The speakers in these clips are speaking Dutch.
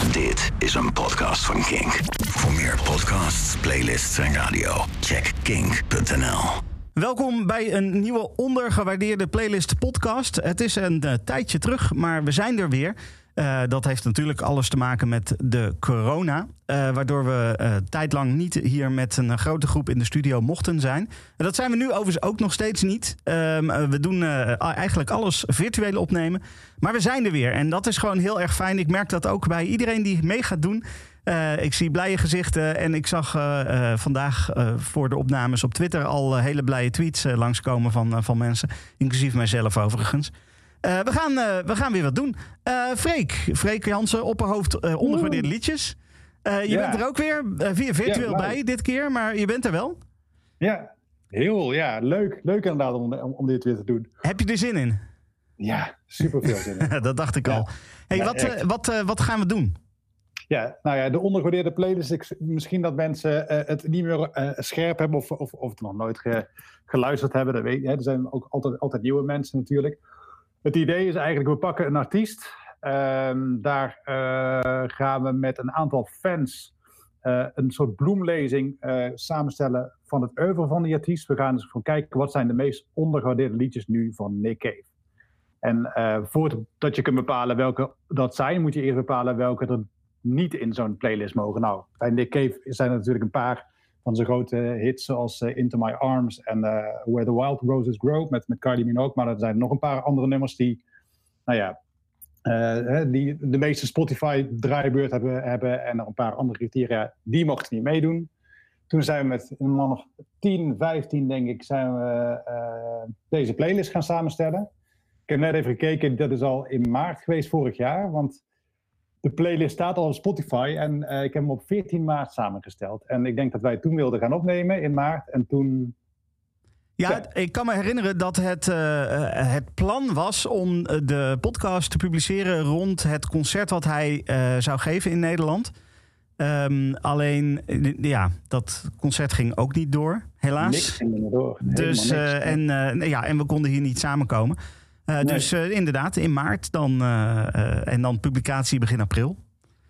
Dit is een podcast van Kink. Voor meer podcasts, playlists en radio, check kink.nl. Welkom bij een nieuwe ondergewaardeerde playlist podcast. Het is een tijdje terug, maar we zijn er weer. Dat heeft natuurlijk alles te maken met de corona. Waardoor we tijdlang niet hier met een grote groep in de studio mochten zijn. Dat zijn we nu overigens ook nog steeds niet. We doen eigenlijk alles virtueel opnemen. Maar we zijn er weer en dat is gewoon heel erg fijn. Ik merk dat ook bij iedereen die mee gaat doen. Ik zie blije gezichten en ik zag vandaag voor de opnames op Twitter al hele blije tweets langskomen van mensen. Inclusief mijzelf overigens. We gaan weer wat doen. Freek Jansen, opperhoofd ondergewaardeerde liedjes. Je bent er ook weer virtueel bij dit keer, maar je bent er wel. Ja, leuk inderdaad om dit weer te doen. Heb je er zin in? Ja, super veel zin in. Dat dacht ik al. Hey, ja, wat gaan we doen? Ja, nou ja, de ondergewaardeerde playlist. Misschien dat mensen het niet meer scherp hebben of het nog nooit geluisterd hebben. Dat weet je, er zijn ook altijd nieuwe mensen natuurlijk. Het idee is eigenlijk, we pakken een artiest. Daar gaan we met een aantal fans een soort bloemlezing samenstellen van het oeuvre van die artiest. We gaan dus gewoon kijken wat zijn de meest ondergewaardeerde liedjes nu van Nick Cave. En voordat je kunt bepalen welke dat zijn, moet je eerst bepalen welke er niet in zo'n playlist mogen. Nou, bij Nick Cave zijn er natuurlijk een paar van zijn grote hits zoals Into My Arms en Where the Wild Roses Grow met Kylie Minogue. Maar er zijn nog een paar andere nummers die, nou ja, die de meeste Spotify draaibeurt hebben en nog een paar andere criteria, die mochten niet meedoen. Toen zijn we met een man of 10, 15 denk ik, zijn we deze playlist gaan samenstellen. Ik heb net even gekeken, dat is al in maart geweest vorig jaar, want de playlist staat al op Spotify en ik heb hem op 14 maart samengesteld. En ik denk dat wij toen wilden gaan opnemen in maart en toen... Ja, ik kan me herinneren dat het plan was om de podcast te publiceren rond het concert wat hij zou geven in Nederland. Alleen, dat concert ging ook niet door, helaas. Niks ging er door. Dus, en we konden hier niet samenkomen. Nee. Dus inderdaad, in maart dan, en dan publicatie begin april.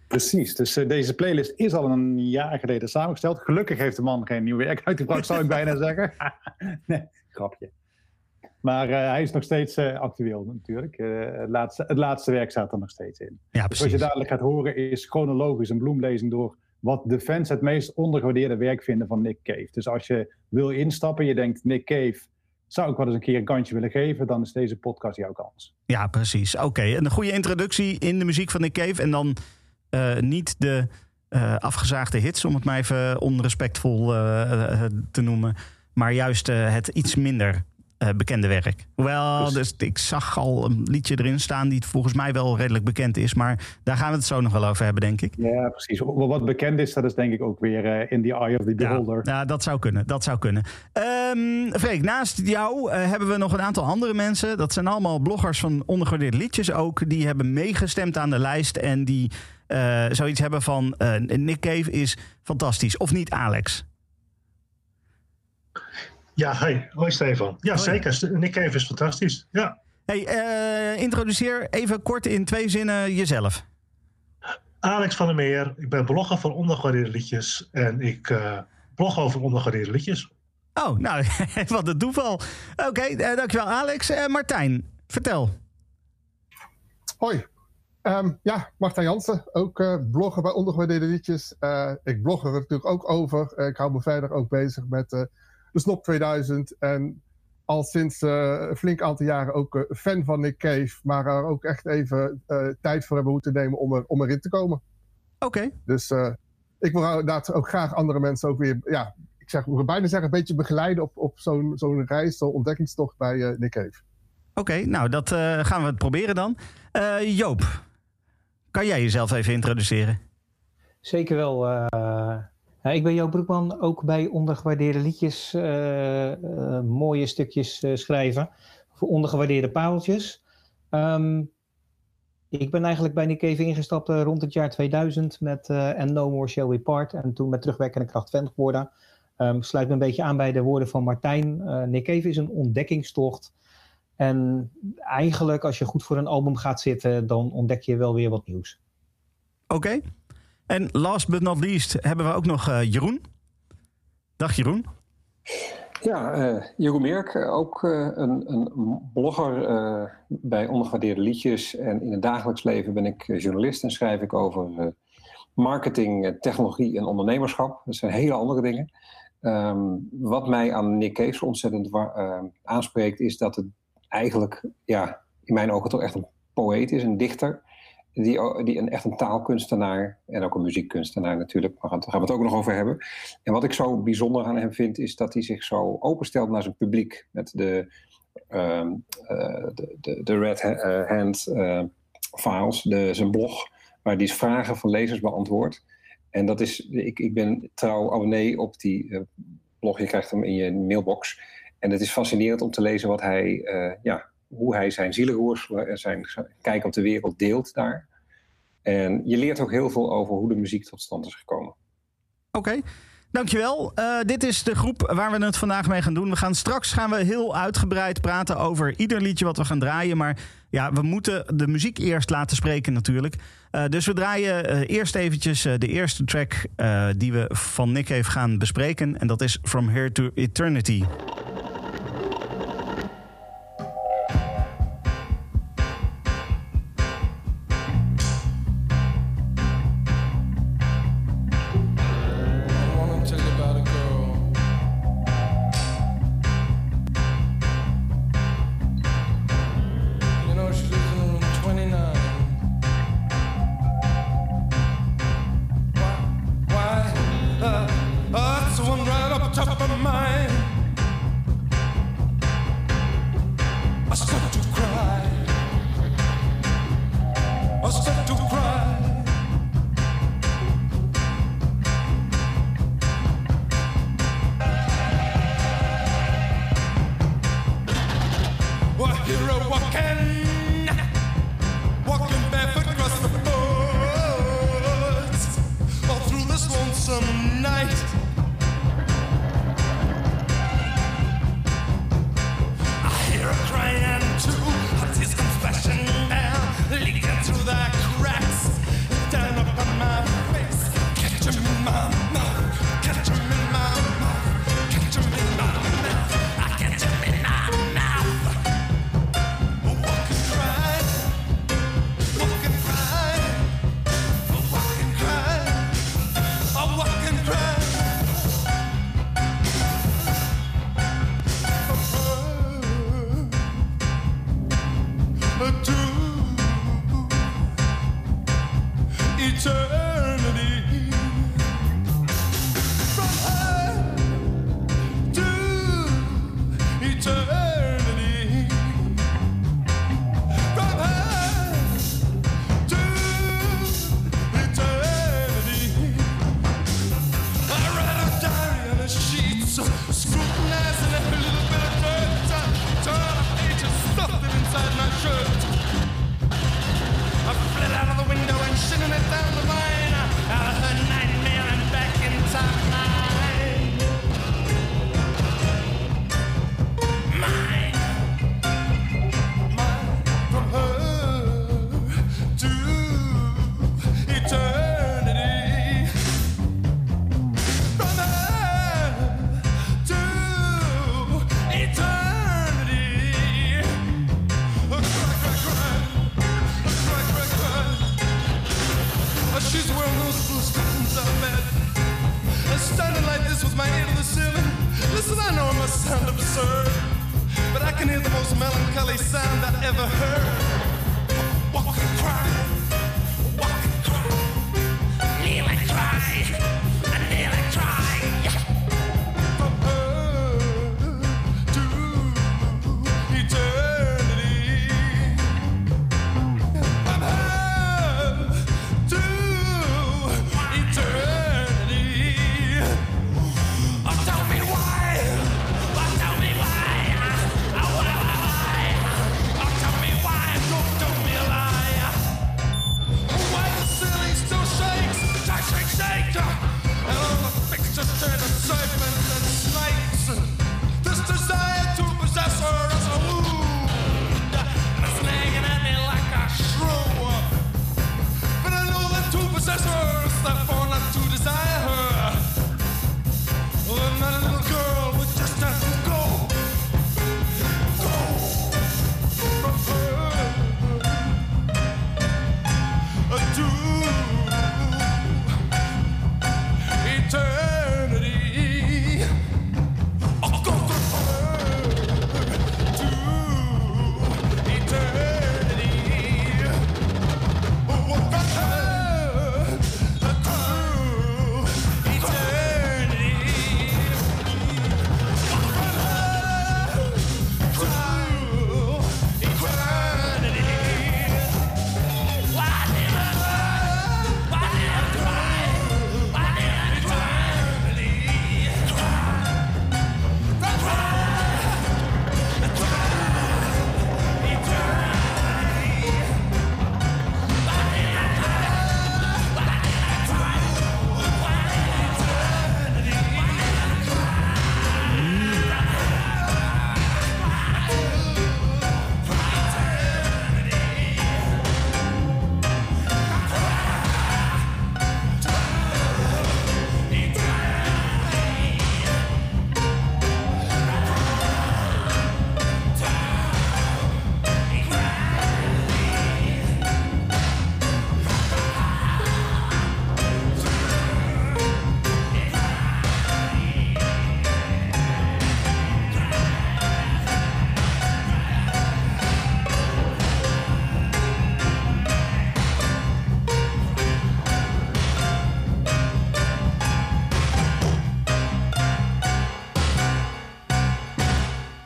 Precies, dus deze playlist is al een jaar geleden samengesteld. Gelukkig heeft de man geen nieuw werk uitgebracht, zou ik bijna zeggen. Nee, grapje. Maar hij is nog steeds actueel natuurlijk. Het laatste werk staat er nog steeds in. Ja, dus wat je dadelijk gaat horen is chronologisch een bloemlezing door wat de fans het meest ondergewaardeerde werk vinden van Nick Cave. Dus als je wil instappen, je denkt Nick Cave... zou ik wel eens een keer een kantje willen geven, dan is deze podcast jouw kans. Ja, precies. Oké, een goede introductie in de muziek van Nick Cave... en dan niet de afgezaagde hits, om het maar even onrespectvol te noemen... maar juist het iets minder bekende werk. Hoewel, dus ik zag al een liedje erin staan die volgens mij wel redelijk bekend is... maar daar gaan we het zo nog wel over hebben, denk ik. Ja, precies. Wat bekend is, dat is denk ik ook weer In the Eye of the Beholder. Ja, dat zou kunnen. Freek, naast jou hebben we nog een aantal andere mensen. Dat zijn allemaal bloggers van ondergewaardeerde liedjes ook. Die hebben meegestemd aan de lijst en die zoiets hebben van... Nick Cave is fantastisch, of niet, Alex? Ja, hoi Stefan. Ja, zeker. Nick Cave is fantastisch. Ja. Hey, introduceer even kort in 2 zinnen jezelf. Alex van der Meer. Ik ben blogger van ondergewaardeerde liedjes. En ik blog over ondergewaardeerde liedjes. Oh, nou, wat een toeval. Oké, dankjewel Alex. Martijn, vertel. Hoi. Martijn Janssen. Ook blogger bij ondergewaardeerde liedjes. Ik blog er natuurlijk ook over. Ik hou me verder ook bezig met... de Snop 2000 en al sinds een flink aantal jaren ook fan van Nick Cave. Maar er ook echt even tijd voor hebben moeten nemen om erin te komen. Oké. Dus ik wil inderdaad ook graag andere mensen ook weer... Ja, ik wil bijna zeggen een beetje begeleiden op zo'n reis, zo'n ontdekkingstocht bij Nick Cave. Oké, nou dat gaan we proberen dan. Joop, kan jij jezelf even introduceren? Zeker wel... ik ben Joop Broekman, ook bij ondergewaardeerde liedjes mooie stukjes schrijven. Voor ondergewaardeerde pareltjes. Ik ben eigenlijk bij Nick Cave ingestapt rond het jaar 2000 met And No More Shall We Part. En toen met terugwerkende kracht fan geworden. Sluit me een beetje aan bij de woorden van Martijn. Nick Cave is een ontdekkingstocht. En eigenlijk als je goed voor een album gaat zitten, dan ontdek je wel weer wat nieuws. Oké. En last but not least hebben we ook nog Jeroen. Dag Jeroen. Ja, Jeroen Mirck, ook een blogger bij Ondergewaardeerde Liedjes. En in het dagelijks leven ben ik journalist en schrijf ik over marketing, technologie en ondernemerschap. Dat zijn hele andere dingen. Wat mij aan Nick Cave zo ontzettend aanspreekt, is dat het eigenlijk, ja, in mijn ogen toch echt een poëet is, een dichter. Die echt een taalkunstenaar en ook een muziekkunstenaar natuurlijk. Maar daar gaan we het ook nog over hebben. En wat ik zo bijzonder aan hem vind, is dat hij zich zo openstelt naar zijn publiek. Met de Red Hand Files, zijn blog, waar hij vragen van lezers beantwoordt. En dat is, ik ben trouw abonnee op die blog. Je krijgt hem in je mailbox. En het is fascinerend om te lezen wat hij... hoe hij zijn zielenroers en zijn kijk op de wereld deelt daar. En je leert ook heel veel over hoe de muziek tot stand is gekomen. Oké, dankjewel. Dit is de groep waar we het vandaag mee gaan doen. We gaan straks heel uitgebreid praten over ieder liedje wat we gaan draaien. Maar ja, we moeten de muziek eerst laten spreken natuurlijk. Dus we draaien eerst eventjes de eerste track die we van Nick Cave gaan bespreken. En dat is From Here to Eternity.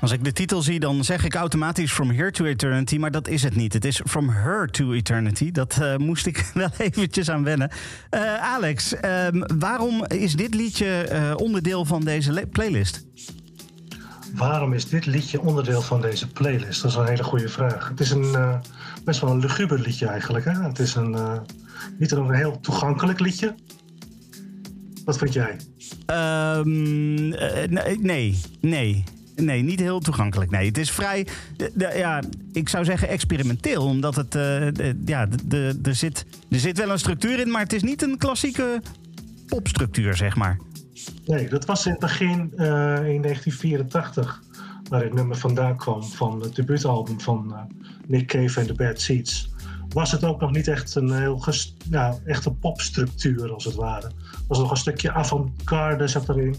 Als ik de titel zie, dan zeg ik automatisch From Here to Eternity, maar dat is het niet. Het is From Her to Eternity. Dat moest ik wel eventjes aan wennen. Alex, waarom is dit liedje onderdeel van deze playlist? Waarom is dit liedje onderdeel van deze playlist? Dat is een hele goede vraag. Het is een best wel een luguber liedje eigenlijk. Hè? Het is niet een heel toegankelijk liedje. Wat vind jij? Nee, niet heel toegankelijk. Nee, het is vrij, ja, ik zou zeggen experimenteel. Omdat het, er zit wel een structuur in, maar het is niet een klassieke popstructuur, zeg maar. Nee, dat was in het begin in 1984, waar het nummer vandaan kwam van het debuutalbum van Nick Cave en de Bad Seeds. Was het ook nog niet echt een heel echte popstructuur, als het ware. Er was nog een stukje avant-garde zat erin.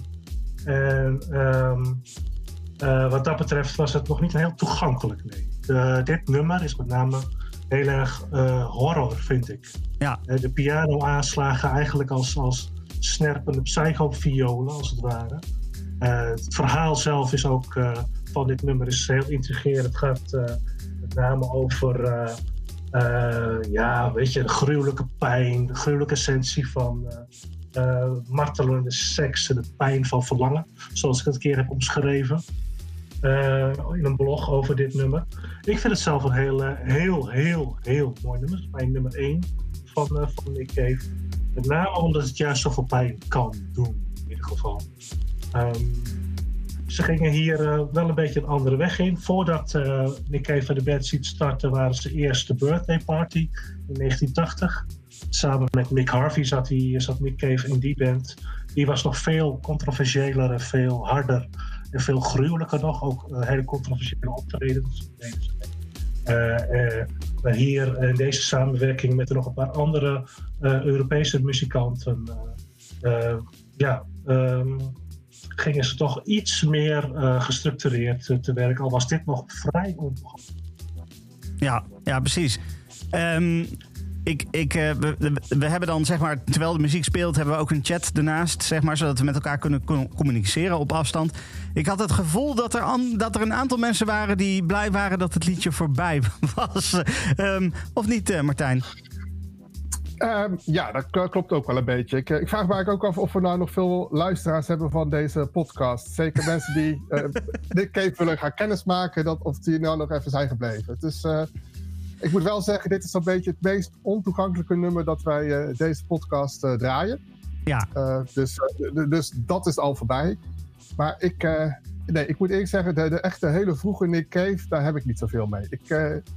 En wat dat betreft was het nog niet heel toegankelijk. Nee. Dit nummer is met name heel erg horror, vind ik. Ja. De piano-aanslagen eigenlijk als snerpende psycho-violen, als het ware. Het verhaal zelf is ook van dit nummer is heel intrigerend. Het gaat met name over de gruwelijke pijn, de gruwelijke essentie van martelende seks en de pijn van verlangen, zoals ik het een keer heb omschreven in een blog over dit nummer. Ik vind het zelf een heel mooi nummer. Het is mijn nummer 1 van Nick Cave. Met name omdat het juist zoveel pijn kan doen, in ieder geval. Ze gingen hier wel een beetje een andere weg in. Voordat Nick Cave en de Bad Seeds startte, waren ze eerst de Birthday Party in 1980. Samen met Mick Harvey zat Nick Cave in die band. Die was nog veel controversiëler en veel harder en veel gruwelijker nog. Ook hele controversiële optredens. Maar hier in deze samenwerking met nog een paar andere Europese muzikanten gingen ze toch iets meer gestructureerd te werk. Al was dit nog vrij onbegonnen. Ja, precies. We hebben dan, zeg maar, terwijl de muziek speelt, hebben we ook een chat ernaast, zeg maar, zodat we met elkaar kunnen communiceren op afstand. Ik had het gevoel dat er een aantal mensen waren die blij waren dat het liedje voorbij was. Of niet, Martijn? Ja, dat klopt ook wel een beetje. Ik vraag me eigenlijk ook af of we nou nog veel luisteraars hebben van deze podcast. Zeker mensen die Nick Cave willen gaan kennismaken, of die nou nog even zijn gebleven. Dus ik moet wel zeggen, dit is een beetje het meest ontoegankelijke nummer dat wij deze podcast draaien. Ja. Dus dat is al voorbij. Maar ik moet eerlijk zeggen, de echte hele vroege Nick Cave, daar heb ik niet zoveel mee.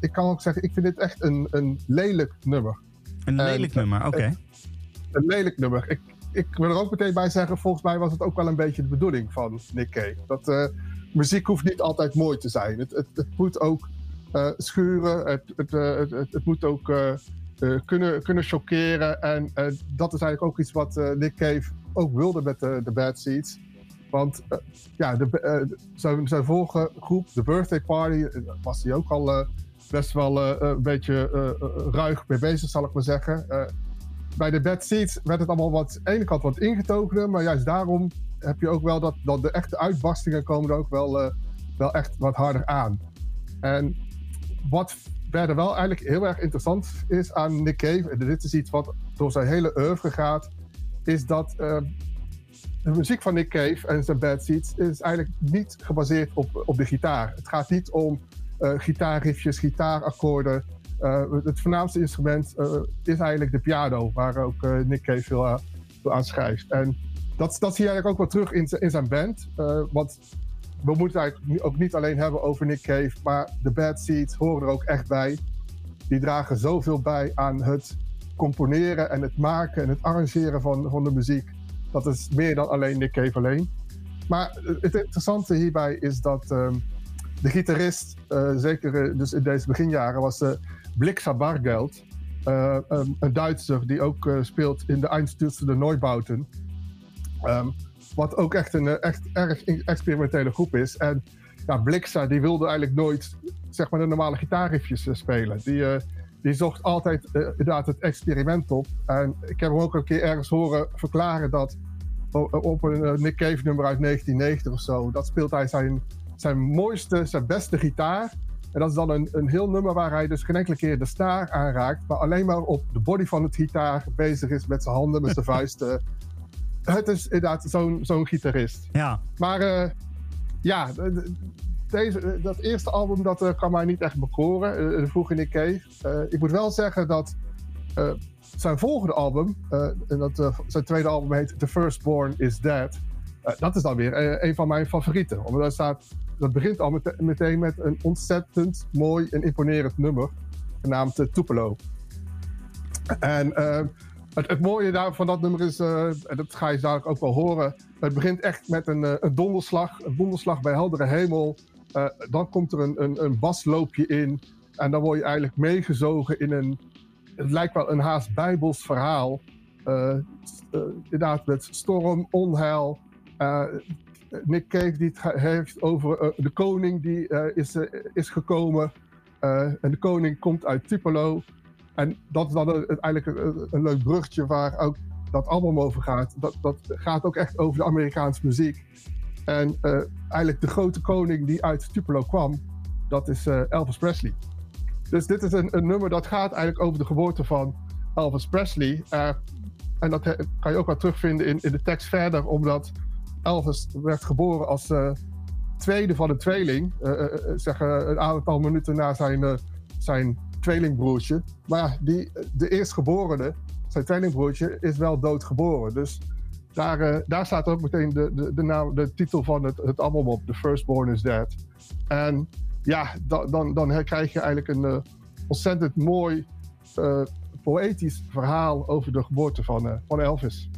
Ik kan ook zeggen, ik vind dit echt een lelijk nummer. Een lelijk nummer, oké. Een lelijk nummer. Ik wil er ook meteen bij zeggen, volgens mij was het ook wel een beetje de bedoeling van Nick Cave. Dat muziek hoeft niet altijd mooi te zijn. Het moet ook schuren, het moet ook kunnen chockeren. En dat is eigenlijk ook iets wat Nick Cave ook wilde met de Bad Seeds. Want zijn vorige groep, de Birthday Party, was die ook al best wel een beetje ruig mee bezig, zal ik maar zeggen. Bij de Bad Seeds werd het allemaal aan de ene kant wat ingetogener, maar juist daarom heb je ook wel dat de echte uitbarstingen komen er ook wel echt wat harder aan. En wat verder wel eigenlijk heel erg interessant is aan Nick Cave, en dit is iets wat door zijn hele oeuvre gaat, is dat de muziek van Nick Cave en zijn Bad Seeds is eigenlijk niet gebaseerd op de gitaar. Het gaat niet om gitaarriffjes, gitaarakkoorden. Het voornaamste instrument is eigenlijk de piano, waar ook Nick Cave veel aan schrijft. En dat zie je eigenlijk ook wel terug in zijn band. Want we moeten het eigenlijk ook niet alleen hebben over Nick Cave, maar de Bad Seeds horen er ook echt bij. Die dragen zoveel bij aan het componeren en het maken en het arrangeren van de muziek. Dat is meer dan alleen Nick Cave alleen. Maar het interessante hierbij is dat de gitarist, zeker dus in deze beginjaren, was Blixa Bargeld. Een Duitser die ook speelt in de Einstürzende Neubauten. Wat ook echt een echt erg experimentele groep is. En ja, Blixa die wilde eigenlijk nooit, zeg maar, de normale gitaarriffjes spelen. Die zocht altijd inderdaad het experiment op. En ik heb hem ook een keer ergens horen verklaren dat op een Nick Cave nummer uit 1990 of zo, dat speelt hij zijn zijn mooiste, zijn beste gitaar. En dat is dan een heel nummer waar hij dus geen enkele keer de snaar aanraakt, maar alleen maar op de body van het gitaar bezig is met zijn handen, met zijn vuisten. Het is inderdaad zo'n gitarist. Ja. Maar dat eerste album dat kan mij niet echt bekoren. Vroeg in Nick Cave. Ik moet wel zeggen dat zijn volgende album, zijn tweede album heet The Firstborn is Dead. Dat is dan weer een van mijn favorieten. Omdat dat begint al meteen met een ontzettend mooi en imponerend nummer, genaamd Tupelo. En het mooie van dat nummer is, en dat ga je dadelijk ook wel horen, het begint echt met een donderslag bij heldere hemel. Dan komt er een basloopje in en dan word je eigenlijk meegezogen in het lijkt wel een haast bijbels verhaal. Inderdaad met storm, onheil. Nick Cave die het heeft over de koning die is gekomen. En de koning komt uit Tupelo. En dat is dan eigenlijk een leuk bruggetje waar ook dat album over gaat. Dat gaat ook echt over de Amerikaanse muziek. En eigenlijk de grote koning die uit Tupelo kwam, dat is Elvis Presley. Dus dit is een nummer dat gaat eigenlijk over de geboorte van Elvis Presley. En dat kan je ook wel terugvinden in de tekst verder, omdat Elvis werd geboren als tweede van een tweeling. Een aantal minuten na zijn tweelingbroertje. Maar de eerstgeborene, zijn tweelingbroertje, is wel doodgeboren. Dus daar staat ook meteen de titel van het album op. The Firstborn is Dead. En ja, dan krijg je eigenlijk een ontzettend mooi poëtisch verhaal over de geboorte van Elvis.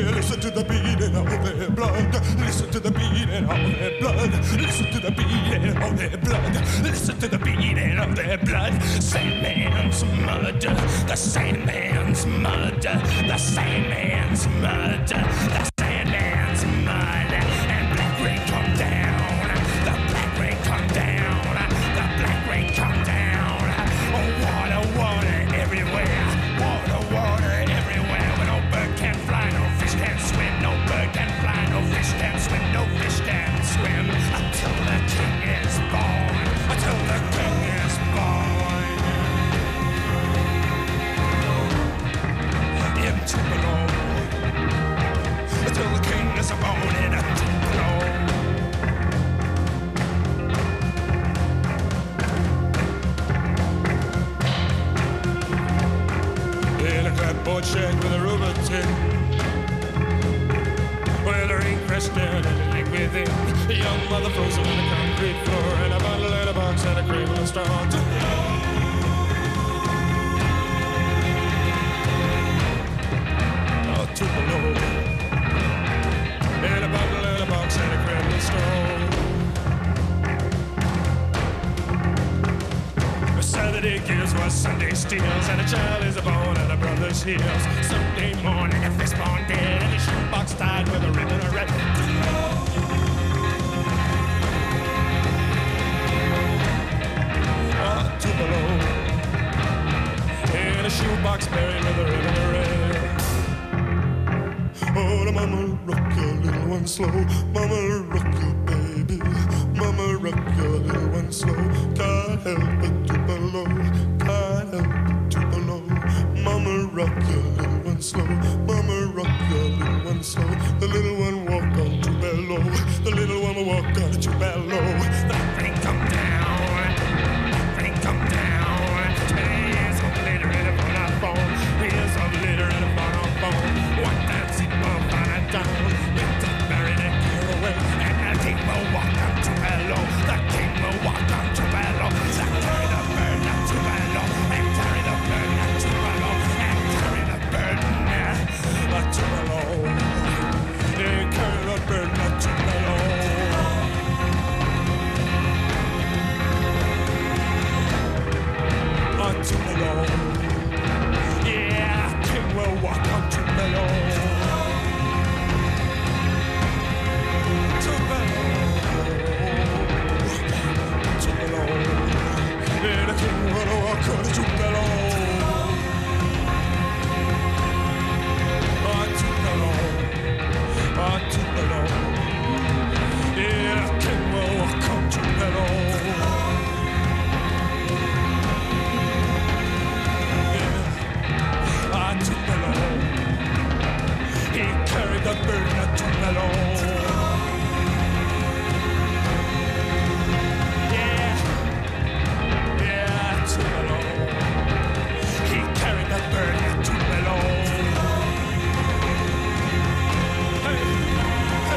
Listen to the beating of their blood. dancing to the beating of their blood. Sandman's mud, the Sandman's mud, the Sandman's mud, the Sandman's mud. And black rain come down, the black rain come down, the black rain come down. Oh, water, water everywhere, water, water everywhere. But no bird can fly, no fish can swim, no bird can fly, no fish can swim, no fish can swim. Until the king is born, until the king is born. In Tupelo, until the king is born in Tupelo. In a clapboard shack with a rubber tin, well, there ain't crashed down anything within. A young mother frozen on the concrete floor, and a bottle and a box and a cradle and straw. Oh, Tupelo. And a bottle and a box and a cradle and straw. Saturday gives what Sunday steals, and a child is born at a brother's heels. Sunday morning, a firstborn dead, and a shoebox tied with a ribbon or red. Oh, Tupelo. And a shoebox buried with a ribbon or red. Oh, the mama rock your little one slow, mama rock your baby, mama rock your little one slow. Can't help but Tupelo, can't help but Tupelo. Mama rock your little one slow, mama rock your little one slow. The little one walk on Tupelo, the little one will walk on Tupelo. The thing come down, the thing come down. Here's a glitter and a fun up bone, here's a glitter and a fun up bone. What that's it for fun and down, we took buried and clear away. And the king will walk on Tupelo, the king will walk on Tupelo. The king yeah, king will walk on Tupelo. Tupelo, Tupelo. Yeah, the king will walk on Tupelo. On Tupelo, on Tupelo. Yeah, the king will walk on Tupelo. He carried the burden of Tupelo. Yeah, yeah, Tupelo. He carried the burden of Tupelo. Hey,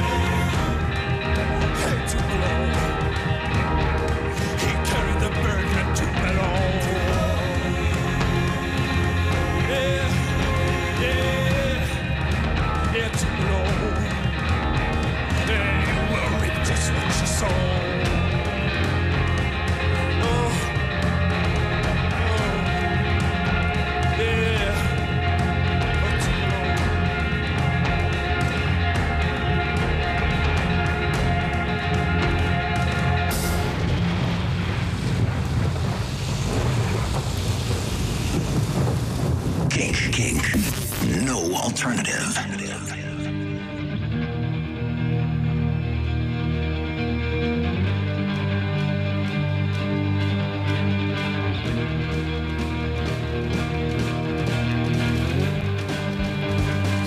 hey, hey, Tupelo. He carried the burden of Tupelo. Yeah. Yeah, yeah, Tupelo. Yeah, you will reap just what you sow. Oh, oh, yeah, oh, Tupelo. Kink, kink. No alternative.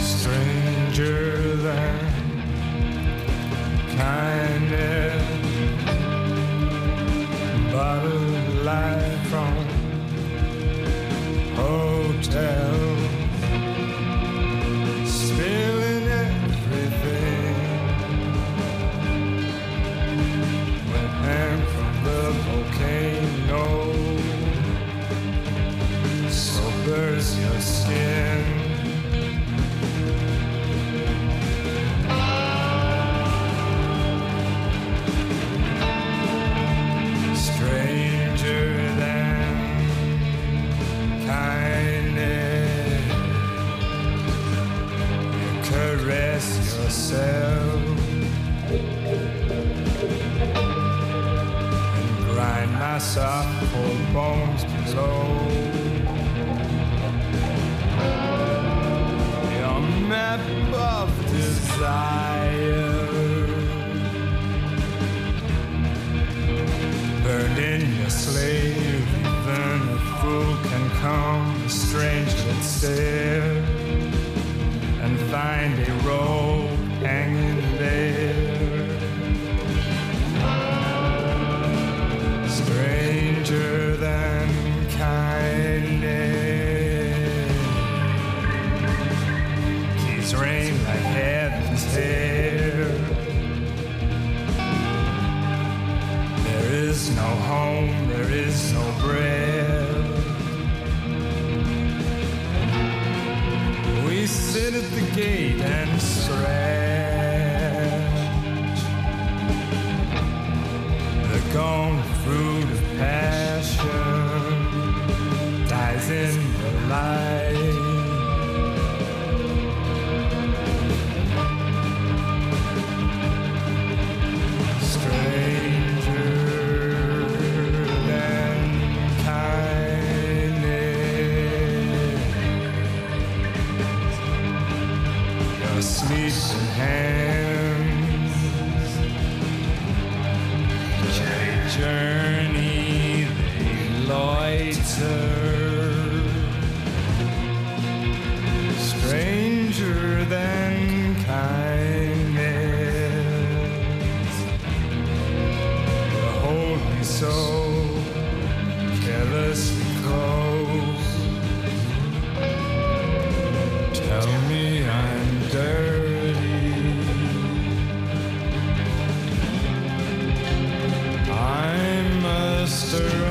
Stranger than kindness, bottled life from hotel. mass up old bones below. Your map of desire burned in your slave. Even a fool can come, a stranger stare and find a rope hanging there. Stranger than kindness, these rain like heaven's hair. There is no home, there is no bread. We sit at the gate and stretch. The gone fruit of passion dies in the light. Stranger than kindness, your sleeping hands change. Stranger than kindness, the holy soul carelessly goes. Tell me I'm dirty, I'm a stranger.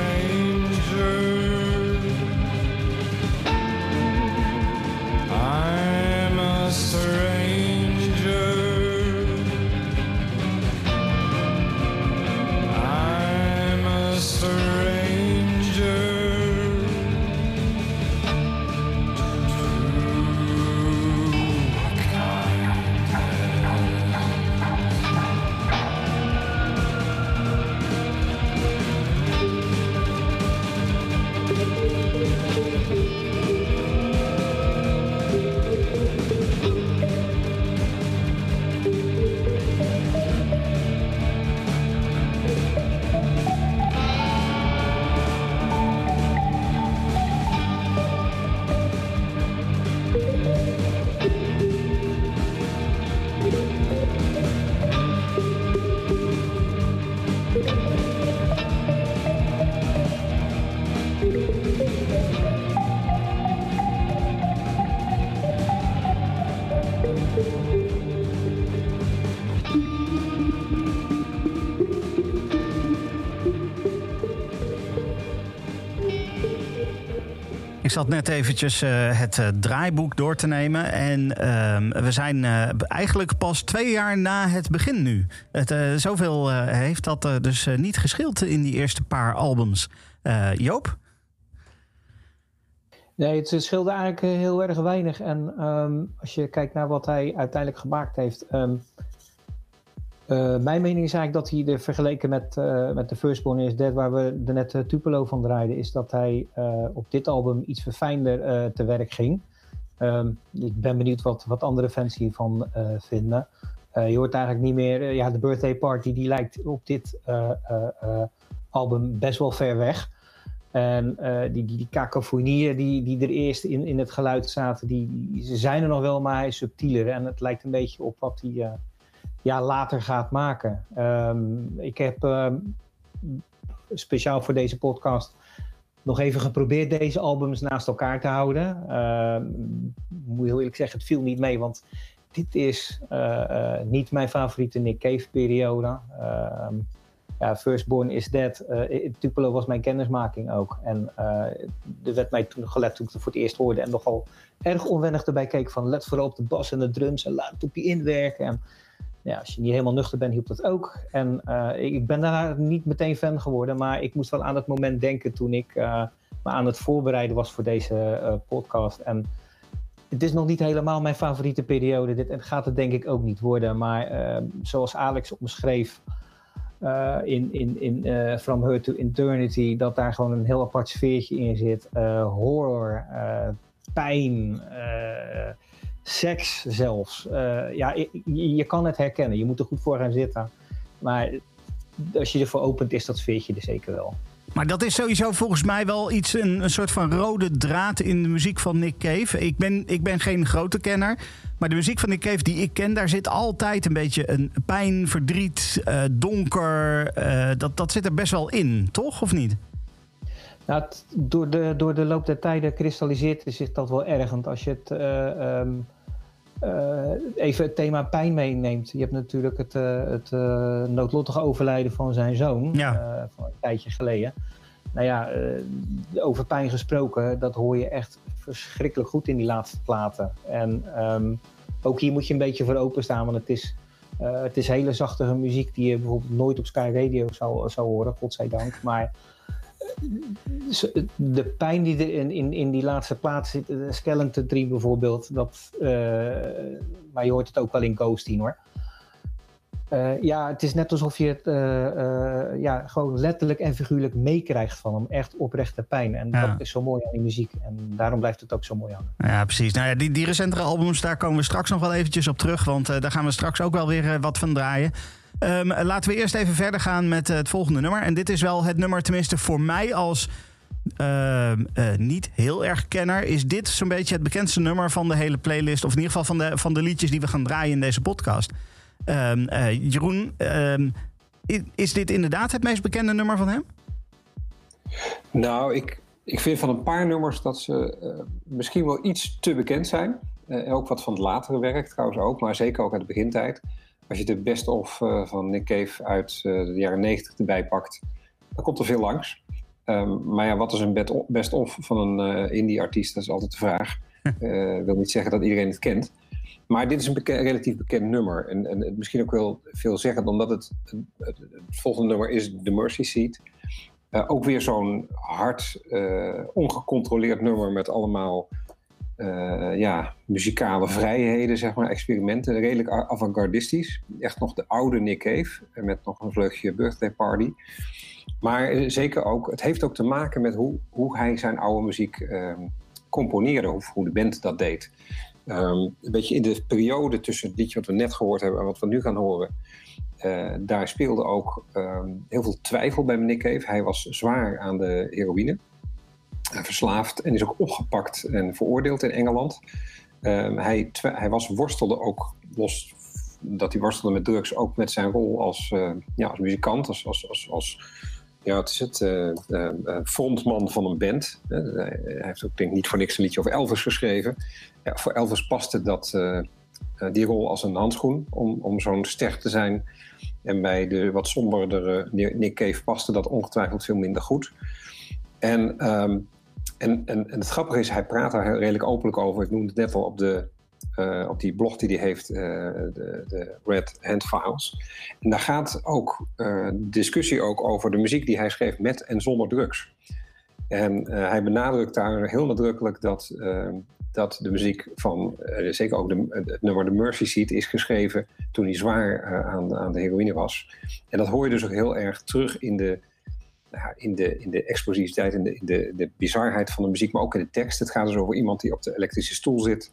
Ik zat net eventjes het draaiboek door te nemen. En we zijn eigenlijk pas 2 jaar na het begin nu. Zoveel heeft dat dus niet geschild in die eerste paar albums. Joop? Nee, het scheelde eigenlijk heel erg weinig. En als je kijkt naar wat hij uiteindelijk gemaakt heeft... mijn mening is eigenlijk dat hij er vergeleken met The Firstborn is Dead, waar we er net Tupelo van draaiden, is dat hij op dit album iets verfijnder te werk ging. Ik ben benieuwd wat andere fans hiervan vinden. Je hoort eigenlijk niet meer... de Birthday Party die lijkt op dit album best wel ver weg. En die kakofonieën die er eerst in het geluid zaten, ze zijn er nog wel, maar hij is subtieler. En het lijkt een beetje op wat hij... later gaat maken. Ik heb speciaal voor deze podcast nog even geprobeerd deze albums naast elkaar te houden. Moet heel eerlijk zeggen, het viel niet mee, want dit is niet mijn favoriete Nick Cave periode. Firstborn is Dead. Tupelo was mijn kennismaking ook. En er werd mij toen gelet toen ik het voor het eerst hoorde en nogal erg onwennig erbij keek van let vooral op de bas en de drums en laat het op je inwerken. En, als je niet helemaal nuchter bent, hielp dat ook. En ik ben daarna niet meteen fan geworden, maar ik moest wel aan het moment denken toen ik me aan het voorbereiden was voor deze podcast. En het is nog niet helemaal mijn favoriete periode. Dit gaat het denk ik ook niet worden. Maar zoals Alex omschreef, in From Her to Eternity, dat daar gewoon een heel apart sfeertje in zit. Horror, pijn, seks zelfs. Je kan het herkennen, je moet er goed voor gaan zitten. Maar als je ervoor opent, is dat sfeertje er zeker wel. Maar dat is sowieso volgens mij wel iets, een soort van rode draad in de muziek van Nick Cave. Ik ben geen grote kenner, maar de muziek van Nick Cave die ik ken, daar zit altijd een beetje een pijn, verdriet, donker. Dat zit er best wel in, toch? Of niet? Nou, door de loop der tijden kristalliseert zich dat wel erg. Want als je het even het thema pijn meeneemt. Je hebt natuurlijk het noodlottige overlijden van zijn zoon. Ja. Van een tijdje geleden. Nou ja, over pijn gesproken, dat hoor je echt verschrikkelijk goed in die laatste platen. En ook hier moet je een beetje voor openstaan, want het is hele zachtere muziek die je bijvoorbeeld nooit op Sky Radio zou horen, godzijdank. Maar de pijn die er in die laatste plaat zit, Skeleton Tree bijvoorbeeld, maar je hoort het ook wel in Ghosteen, hoor. Het is net alsof je het gewoon letterlijk en figuurlijk meekrijgt van hem. Echt oprechte pijn. En dat is zo mooi aan die muziek. En daarom blijft het ook zo mooi aan. Ja, precies. Nou ja, die recentere albums, daar komen we straks nog wel eventjes op terug. Want daar gaan we straks ook wel weer wat van draaien. Laten we eerst even verder gaan met het volgende nummer. En dit is wel het nummer, tenminste voor mij als niet heel erg kenner, is dit zo'n beetje het bekendste nummer van de hele playlist. Of in ieder geval van de liedjes die we gaan draaien in deze podcast. Jeroen, is dit inderdaad het meest bekende nummer van hem? Nou, ik vind van een paar nummers dat ze misschien wel iets te bekend zijn. Ook wat van het latere werk trouwens ook, maar zeker ook uit de begintijd. Als je de best of van Nick Cave uit de jaren 90 erbij pakt, dan komt er veel langs. Maar ja, wat is een best of van een indie artiest? Dat is altijd de vraag. Ik wil niet zeggen dat iedereen het kent. Maar dit is een relatief bekend nummer. En misschien ook wel veelzeggend, omdat het volgende nummer is The Mercy Seat. Ook weer zo'n hard, ongecontroleerd nummer met allemaal muzikale vrijheden, zeg maar, experimenten. Redelijk avant-gardistisch. Echt nog de oude Nick Cave, met nog een vleugje Birthday Party. Maar zeker ook, het heeft ook te maken met hoe hij zijn oude muziek componeerde, of hoe de band dat deed. Een beetje in de periode tussen het liedje wat we net gehoord hebben en wat we nu gaan horen, daar speelde ook heel veel twijfel bij Nick Cave. Hij was zwaar aan de heroïne, verslaafd, en is ook opgepakt en veroordeeld in Engeland. Hij worstelde ook, los dat hij worstelde met drugs, ook met zijn rol als muzikant, als frontman van een band. Hij heeft ook, denk ik, niet voor niks een liedje over Elvis geschreven. Ja, voor Elvis paste die rol als een handschoen om zo'n ster te zijn. En bij de wat somberdere Nick Cave paste dat ongetwijfeld veel minder goed. En het grappige is, hij praat daar redelijk openlijk over. Ik noemde het net al op die blog die hij heeft, de Red Hand Files. En daar gaat ook discussie ook over de muziek die hij schreef met en zonder drugs. En hij benadrukt daar heel nadrukkelijk dat de muziek van, zeker ook het nummer The Mercy Seat, is geschreven toen hij zwaar aan de heroïne was. En dat hoor je dus ook heel erg terug in de explosiviteit, in de bizarheid van de muziek, maar ook in de tekst. Het gaat dus over iemand die op de elektrische stoel zit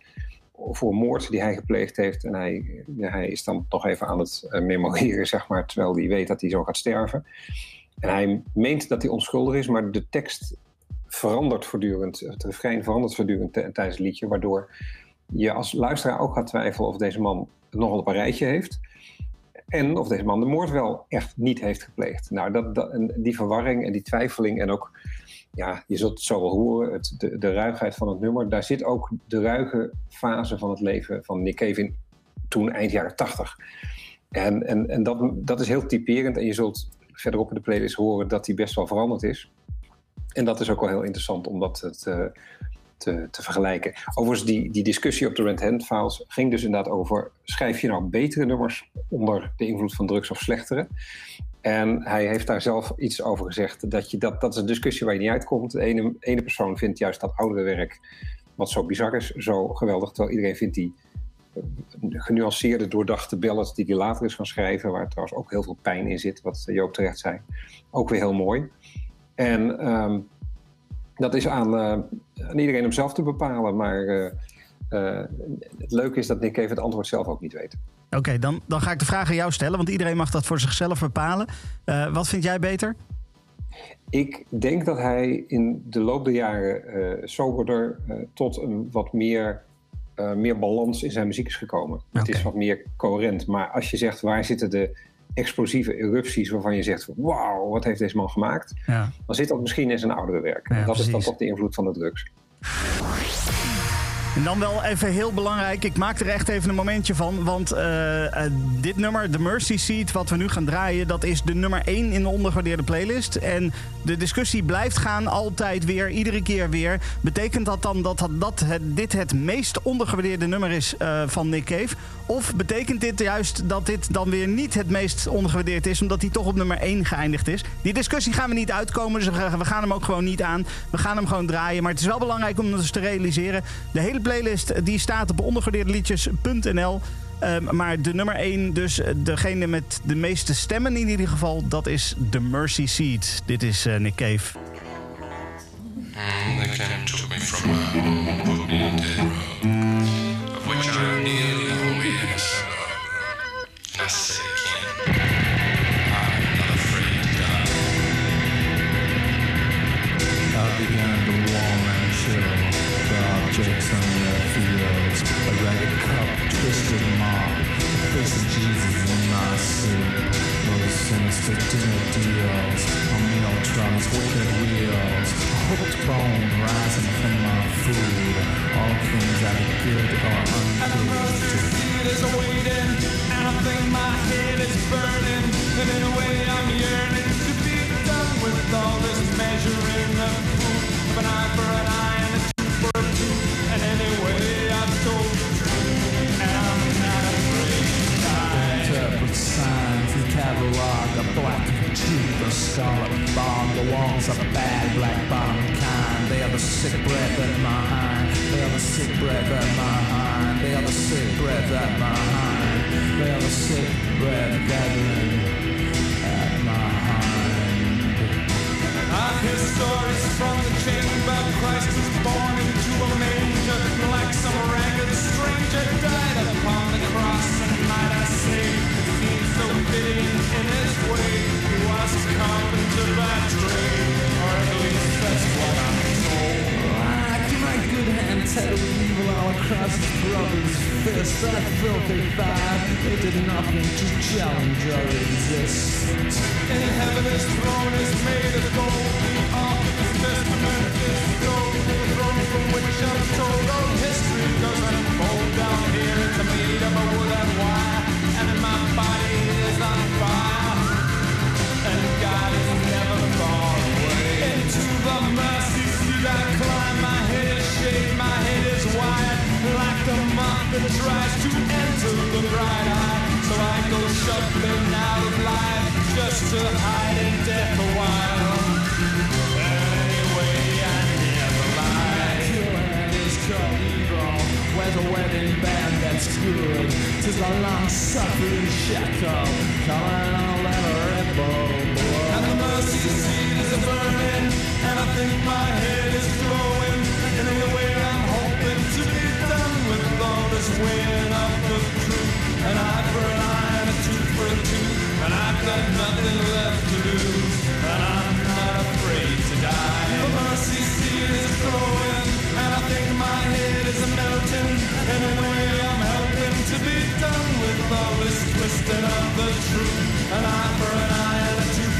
voor een moord die hij gepleegd heeft. En hij is dan nog even aan het memoreren, zeg maar, terwijl hij weet dat hij zo gaat sterven. En hij meent dat hij onschuldig is, maar de tekst verandert voortdurend. Het refrein verandert voortdurend tijdens het liedje, waardoor je als luisteraar ook gaat twijfelen of deze man het nogal op een rijtje heeft. En of deze man de moord wel echt niet heeft gepleegd. Nou, en die verwarring en die twijfeling en ook, ja, je zult het zo wel horen, de ruigheid van het nummer. Daar zit ook de ruige fase van het leven van Nick Cave in, toen eind jaren 80. En dat is heel typerend. En je zult verderop in de playlist horen dat die best wel veranderd is. En dat is ook wel heel interessant om dat te vergelijken. Overigens, die discussie op de Red Hand Files ging dus inderdaad over, schrijf je nou betere nummers onder de invloed van drugs of slechtere? En hij heeft daar zelf iets over gezegd. Dat is een discussie waar je niet uitkomt. De ene persoon vindt juist dat oudere werk, wat zo bizar is, zo geweldig. Terwijl iedereen vindt die genuanceerde, doordachte ballads die hij later is gaan schrijven, waar trouwens ook heel veel pijn in zit, wat Joop terecht zei. Ook weer heel mooi. En dat is aan iedereen om zelf te bepalen, maar het leuke is dat Nick Cave het antwoord zelf ook niet weet. Oké, dan ga ik de vraag aan jou stellen, want iedereen mag dat voor zichzelf bepalen. Wat vind jij beter? Ik denk dat hij in de loop der jaren soberder tot een wat meer balans in zijn muziek is gekomen. Okay. Het is wat meer coherent. Maar als je zegt, waar zitten de explosieve erupties waarvan je zegt, wauw, wat heeft deze man gemaakt? Ja. Dan zit dat misschien in zijn oudere werk. Ja, dat precies. Is dan toch de invloed van de drugs. En dan wel even heel belangrijk, ik maak er echt even een momentje van, want dit nummer, The Mercy Seat, wat we nu gaan draaien, dat is de nummer 1 in de ondergewaardeerde playlist. En de discussie blijft gaan, altijd weer, iedere keer weer. Betekent dat dan dat dit het meest ondergewaardeerde nummer is van Nick Cave? Of betekent dit juist dat dit dan weer niet het meest ondergewaardeerd is, omdat hij toch op nummer 1 geëindigd is? Die discussie gaan we niet uitkomen, dus we gaan hem ook gewoon niet aan. We gaan hem gewoon draaien, maar het is wel belangrijk om ons te realiseren, de hele playlist die staat op ondergewaardeerdeliedjes.nl. Maar de nummer 1, dus degene met de meeste stemmen in ieder geval, dat is The Mercy Seat. Dit is Nick Cave. Objects on their fields, a ragged cup, twisted mop, face of Jesus in my suit, those sinister dinner deals, on meal drums, wicked wheels, a hooked bone rising from my food, all things that are good are uncooked. And the mercy seat is waiting, and I think my head is burning, and in a way I'm yearning to be done with all this measuring of food, of an eye for an eye. Signs and catalog, the black truth, the scarlet bomb, the walls are bad, black bomb kind. They are the sick breath at my hind. They are the sick breath at my hind. They are the sick breath at my hind. They are the sick breath gathering at my hind. I hear stories from the chamber. Christ was born into a manger, like some ragged stranger died upon the cross. And might I say, so fitting in his way, he was a carpenter by trade, or at least that's what I'm told. Like my good hand tattled evil all across his brother's fist, that filthy five, they did nothing to challenge or resist. In heaven his throne is made of gold, the ark of his testament is gold, the throne from which I'm told all history goes unfold down here in the meat of a wood and wire, and in my body is on fire, and God is never far away. Into the mercy seat I climb, my head is shaved, my head is wide, like the moth that tries to enter the bright eye. So I go shuffling out of life, just to hide in death a while. Anyway, I never lie. Killing is called evil. Where's a wedding band that's good? Tis a long-suffering shackle, calling all that a rebel blow. And the mercy seat is burning, and I think my head is glowing. And in a way I'm hoping to be done with all this weighing up of truth. An eye for an eye and a tooth for a tooth, and I've got nothing left to lose, and I'm not afraid to die. The mercy seat is glowing, and I think my head is melting. In a way I'm helping to be done with all this twisting of the truth. An eye for an eye and a tooth.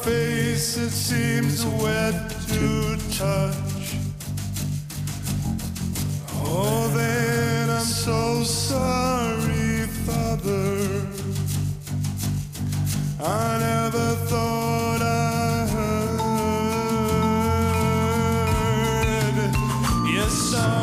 Face, it seems wet to touch. Oh, then I'm so sorry, Father. I never thought I heard. Yes, I.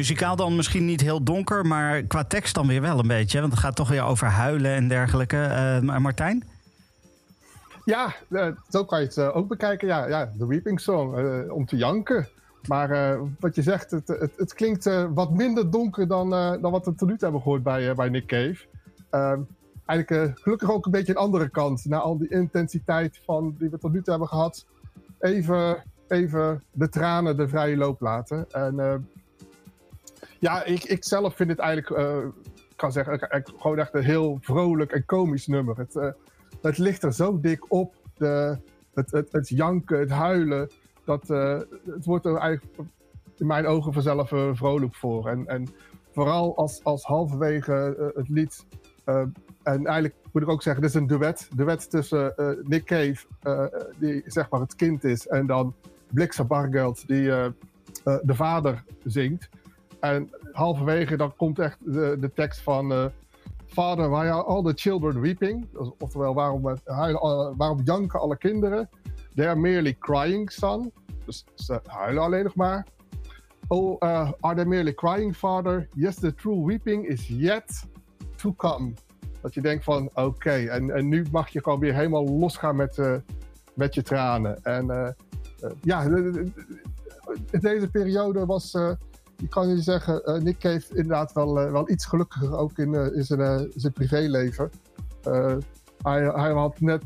Muzikaal dan misschien niet heel donker, maar qua tekst dan weer wel een beetje. Want het gaat toch weer over huilen en dergelijke. Martijn? Ja, zo kan je het ook bekijken. Ja, de Weeping Song, om te janken. Maar wat je zegt, het klinkt wat minder donker dan wat we tot nu toe hebben gehoord bij Nick Cave. Eigenlijk gelukkig ook een beetje een andere kant. Na al die intensiteit die we tot nu toe hebben gehad. Even de tranen de vrije loop laten. En... ja, ik zelf vind het eigenlijk, kan zeggen, gewoon echt een heel vrolijk en komisch nummer. Het ligt er zo dik op, het janken, het huilen, dat het wordt er eigenlijk in mijn ogen vanzelf vrolijk voor. En vooral als halverwege het lied, en eigenlijk moet ik ook zeggen, dit is een duet tussen Nick Cave, die zeg maar het kind is, en dan Blixa Bargeld, die de vader zingt. En halverwege dan komt echt de tekst van... Father, why are all the children weeping? Oftewel, waarom janken alle kinderen? They are merely crying, son. Dus ze huilen alleen nog maar. Oh, are they merely crying, father? Yes, the true weeping is yet to come. Dat je denkt van, oké, en nu mag je gewoon weer helemaal losgaan met je tranen. En deze periode was... Ik kan je zeggen, Nick Cave heeft inderdaad wel iets gelukkiger ook in zijn privéleven. Hij had net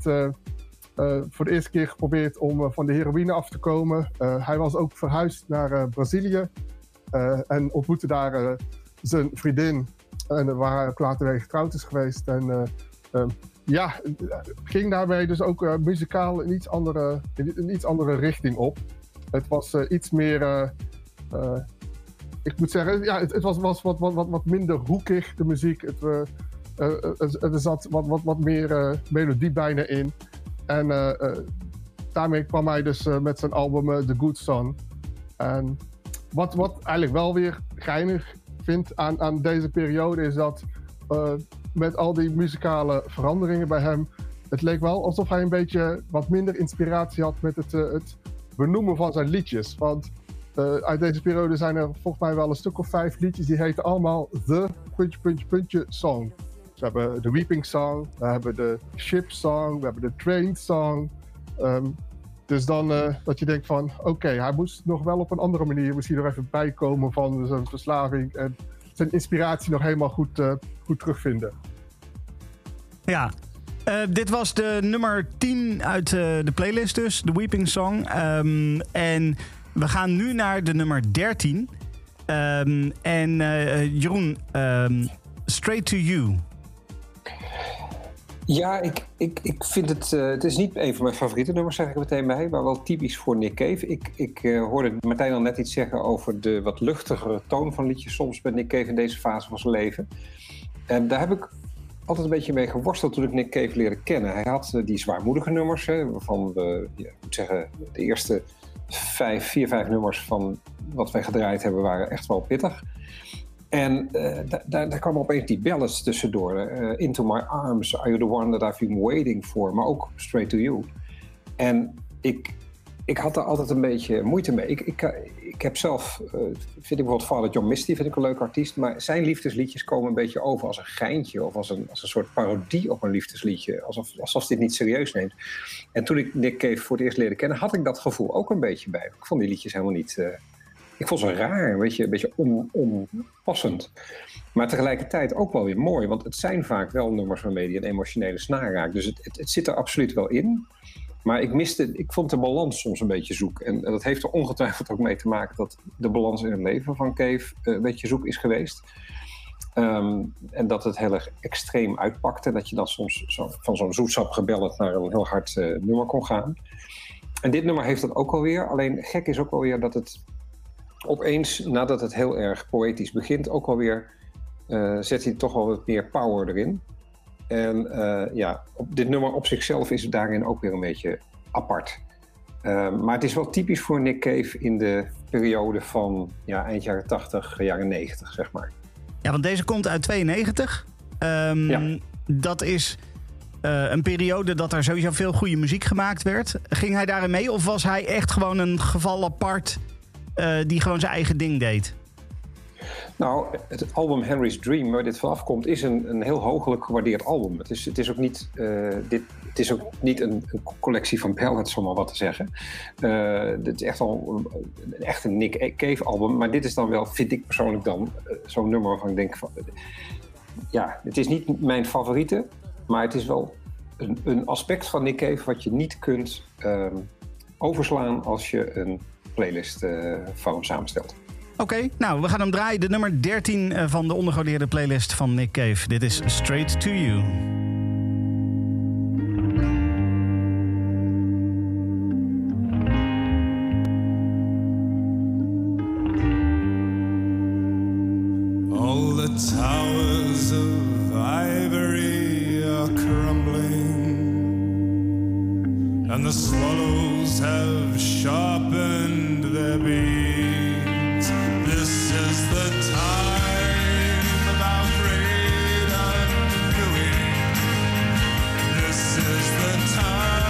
voor de eerste keer geprobeerd om van de heroïne af te komen. Hij was ook verhuisd naar Brazilië en ontmoette daar zijn vriendin. Waar hij later mee getrouwd is geweest. En ging daarmee dus ook muzikaal in een iets andere richting op. Het was iets meer... ik moet zeggen, ja, het was wat minder hoekig, de muziek. Er zat wat meer melodie bijna in. En daarmee kwam hij dus met zijn album The Good Son. En wat eigenlijk wel weer geinig vindt aan deze periode is dat met al die muzikale veranderingen bij hem... Het leek wel alsof hij een beetje wat minder inspiratie had met het benoemen van zijn liedjes. Want... uit deze periode zijn er volgens mij wel een stuk of 5 liedjes. Die heten allemaal The ... Song. Dus we hebben de Weeping Song, we hebben de Ship Song, we hebben de Train Song. Dus dan dat je denkt van, oké, hij moest nog wel op een andere manier misschien nog even bijkomen van zijn verslaving. En zijn inspiratie nog helemaal goed terugvinden. Ja. Dit was de nummer 10 uit de playlist dus, de Weeping Song. En... We gaan nu naar de nummer 13. Jeroen, Straight to You. Ja, ik vind het... het is niet een van mijn favoriete nummers, zeg ik meteen bij. Maar wel typisch voor Nick Cave. Ik hoorde Martijn al net iets zeggen over de wat luchtigere toon van liedjes soms bij Nick Cave in deze fase van zijn leven. En daar heb ik altijd een beetje mee geworsteld toen ik Nick Cave leerde kennen. Hij had die zwaarmoedige nummers, waarvan we, ik moet zeggen, de eerste... vier, vijf nummers van wat wij gedraaid hebben waren echt wel pittig. En daar kwam opeens die ballads tussendoor. Into My Arms, Are You The One That I've Been Waiting For, maar ook Straight To You. En ik had daar altijd een beetje moeite mee. Ik heb zelf, vind ik bijvoorbeeld Father John Misty, vind ik een leuk artiest. Maar zijn liefdesliedjes komen een beetje over als een geintje. Of als een soort parodie op een liefdesliedje. Alsof dit niet serieus neemt. En toen ik Nick Cave voor het eerst leerde kennen, had ik dat gevoel ook een beetje bij. Ik vond die liedjes helemaal niet... Ik vond ze raar, een beetje onpassend. Maar tegelijkertijd ook wel weer mooi. Want het zijn vaak wel nummers waarmee die een emotionele snaar raakt. Dus het zit er absoluut wel in. Maar ik vond de balans soms een beetje zoek. En dat heeft er ongetwijfeld ook mee te maken dat de balans in het leven van Cave een beetje zoek is geweest. En dat het heel erg extreem uitpakte. Dat je dan soms van zo'n zoetsap gebeld naar een heel hard nummer kon gaan. En dit nummer heeft dat ook alweer. Alleen gek is ook alweer dat het opeens, nadat het heel erg poëtisch begint, ook alweer zet hij toch wel wat meer power erin. En dit nummer op zichzelf is daarin ook weer een beetje apart. Maar het is wel typisch voor Nick Cave in de periode van eind jaren 80, jaren 90, zeg maar. Ja, want deze komt uit 92. Dat is een periode dat er sowieso veel goede muziek gemaakt werd. Ging hij daarin mee of was hij echt gewoon een geval apart die gewoon zijn eigen ding deed? Nou, het album Henry's Dream, waar dit vanaf komt, is een heel hoogelijk gewaardeerd album. Het is ook niet een collectie van ballads, om maar wat te zeggen. Dit is echt al echt een Nick Cave album. Maar dit is dan wel, vind ik persoonlijk dan, zo'n nummer waarvan ik denk van... Ja, het is niet mijn favoriete, maar het is wel een aspect van Nick Cave wat je niet kunt overslaan als je een playlist van hem samenstelt. Oké, nou, we gaan hem draaien. De nummer 13 van de ondergewaardeerde playlist van Nick Cave. Dit is Straight To You. All the towers of ivory are crumbling, and the swallows have sharpened their beaks. This is the time about great undoing. This is the time.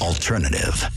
Alternative.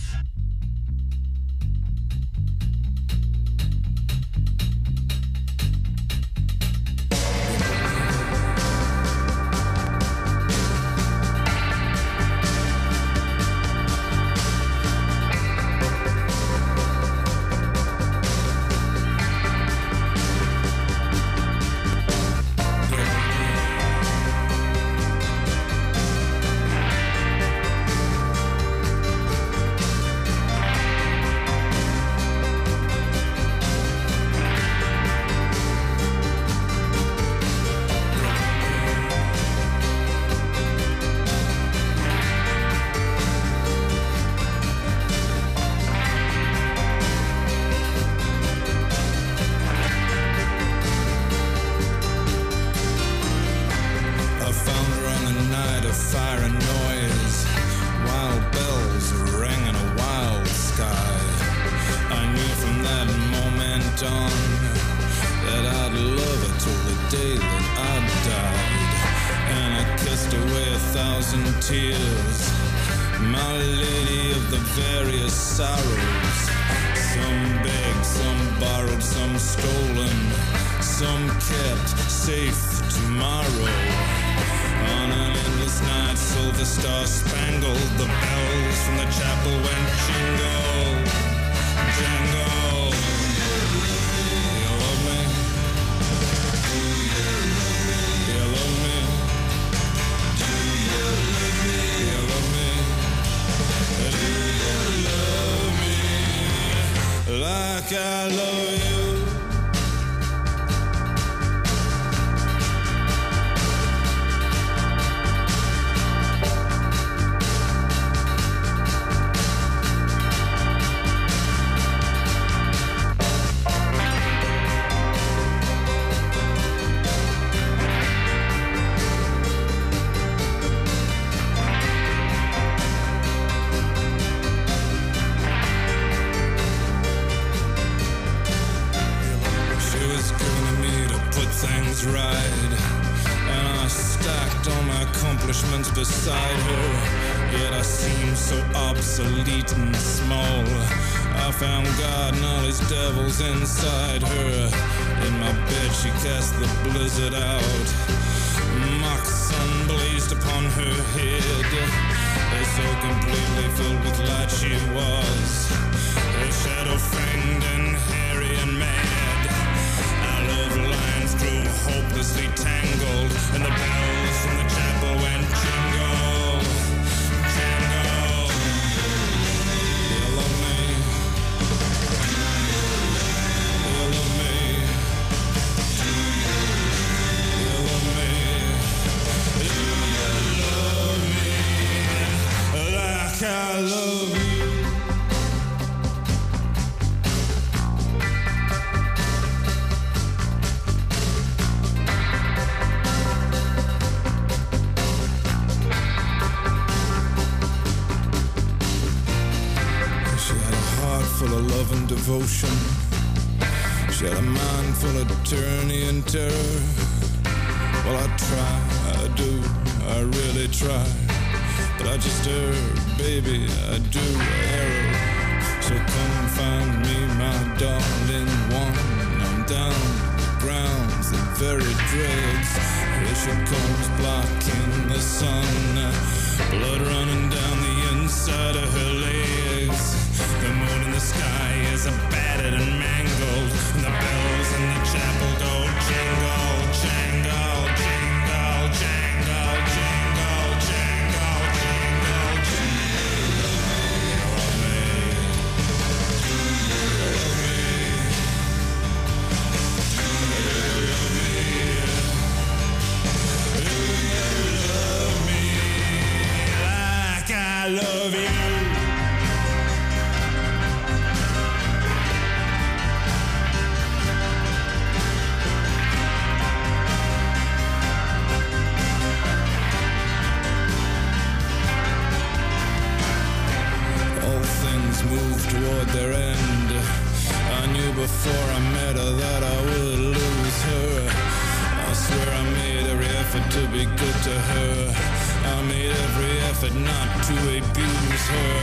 I made every effort not to abuse her.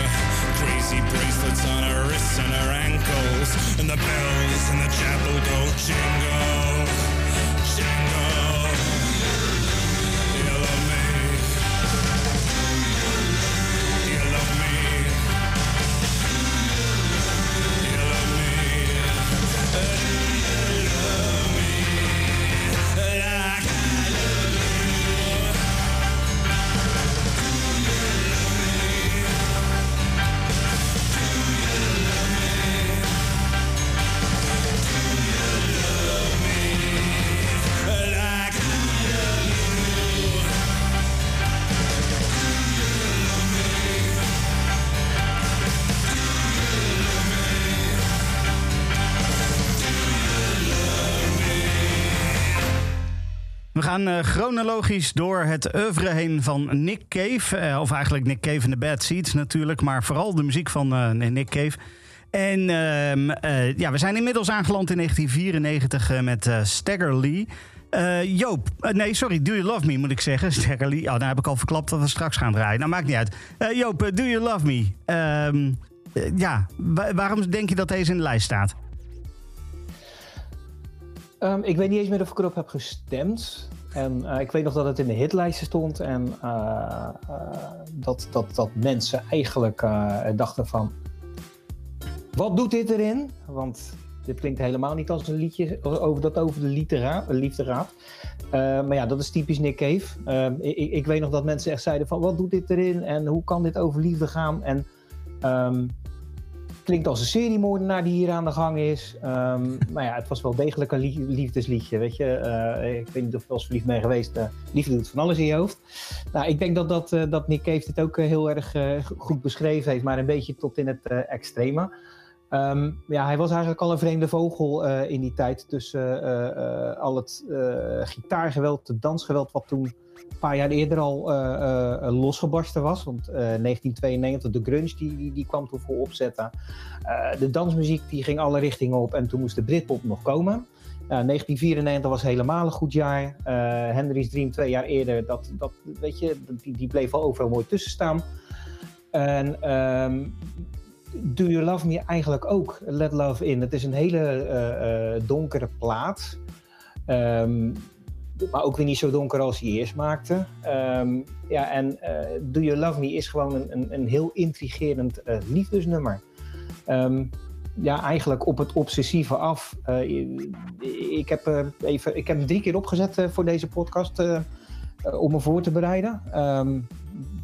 Crazy bracelets on her wrists and her ankles, and the bells in the chapel go jingle, jingle. You love me, you love me, you love me, you love me, like I love you. We gaan chronologisch door het oeuvre heen van Nick Cave. Of eigenlijk Nick Cave en de Bad Seeds natuurlijk. Maar vooral de muziek van Nick Cave. En ja, we zijn inmiddels aangeland in 1994 met Stagger Lee. Joop, nee, sorry, Do You Love Me moet ik zeggen. Stagger Lee, oh, daar heb ik al verklapt dat we straks gaan draaien. Nou, maakt niet uit. Joop, Do You Love Me. Ja, waarom denk je dat deze in de lijst staat? Ik weet niet eens meer of ik erop heb gestemd. En ik weet nog dat het in de hitlijsten stond. En dat mensen eigenlijk dachten van... Wat doet dit erin? Want dit klinkt helemaal niet als een liedje over de liefde gaat. Maar ja, dat is typisch Nick Cave. Ik weet nog dat mensen echt zeiden van... Wat doet dit erin? En hoe kan dit over liefde gaan? En... klinkt als een seriemoordenaar die hier aan de gang is. Maar ja, het was wel degelijk een liefdesliedje, weet je. Ik weet niet of je wel eens verliefd bent geweest. Liefde doet van alles in je hoofd. Nou, ik denk dat Nick Cave dit ook heel erg goed beschreven heeft, maar een beetje tot in het extreme. Ja, hij was eigenlijk al een vreemde vogel in die tijd. Tussen al het gitaargeweld, het dansgeweld, wat toen een paar jaar eerder al losgebarsten was. Want 1992, de grunge die kwam toen voor opzetten. De dansmuziek die ging alle richtingen op en toen moest de Britpop nog komen. 1994 was helemaal een goed jaar. Henry's Dream 2 jaar eerder, dat, weet je, die bleef al overal mooi tussen staan. En... Do You Love Me eigenlijk ook, Let Love In. Het is een hele donkere plaat. Maar ook weer niet zo donker als hij eerst maakte. Ja, en Do You Love Me is gewoon een heel intrigerend liefdesnummer. Ja, eigenlijk op het obsessieve af. Ik heb hem 3 keer opgezet voor deze podcast om me voor te bereiden.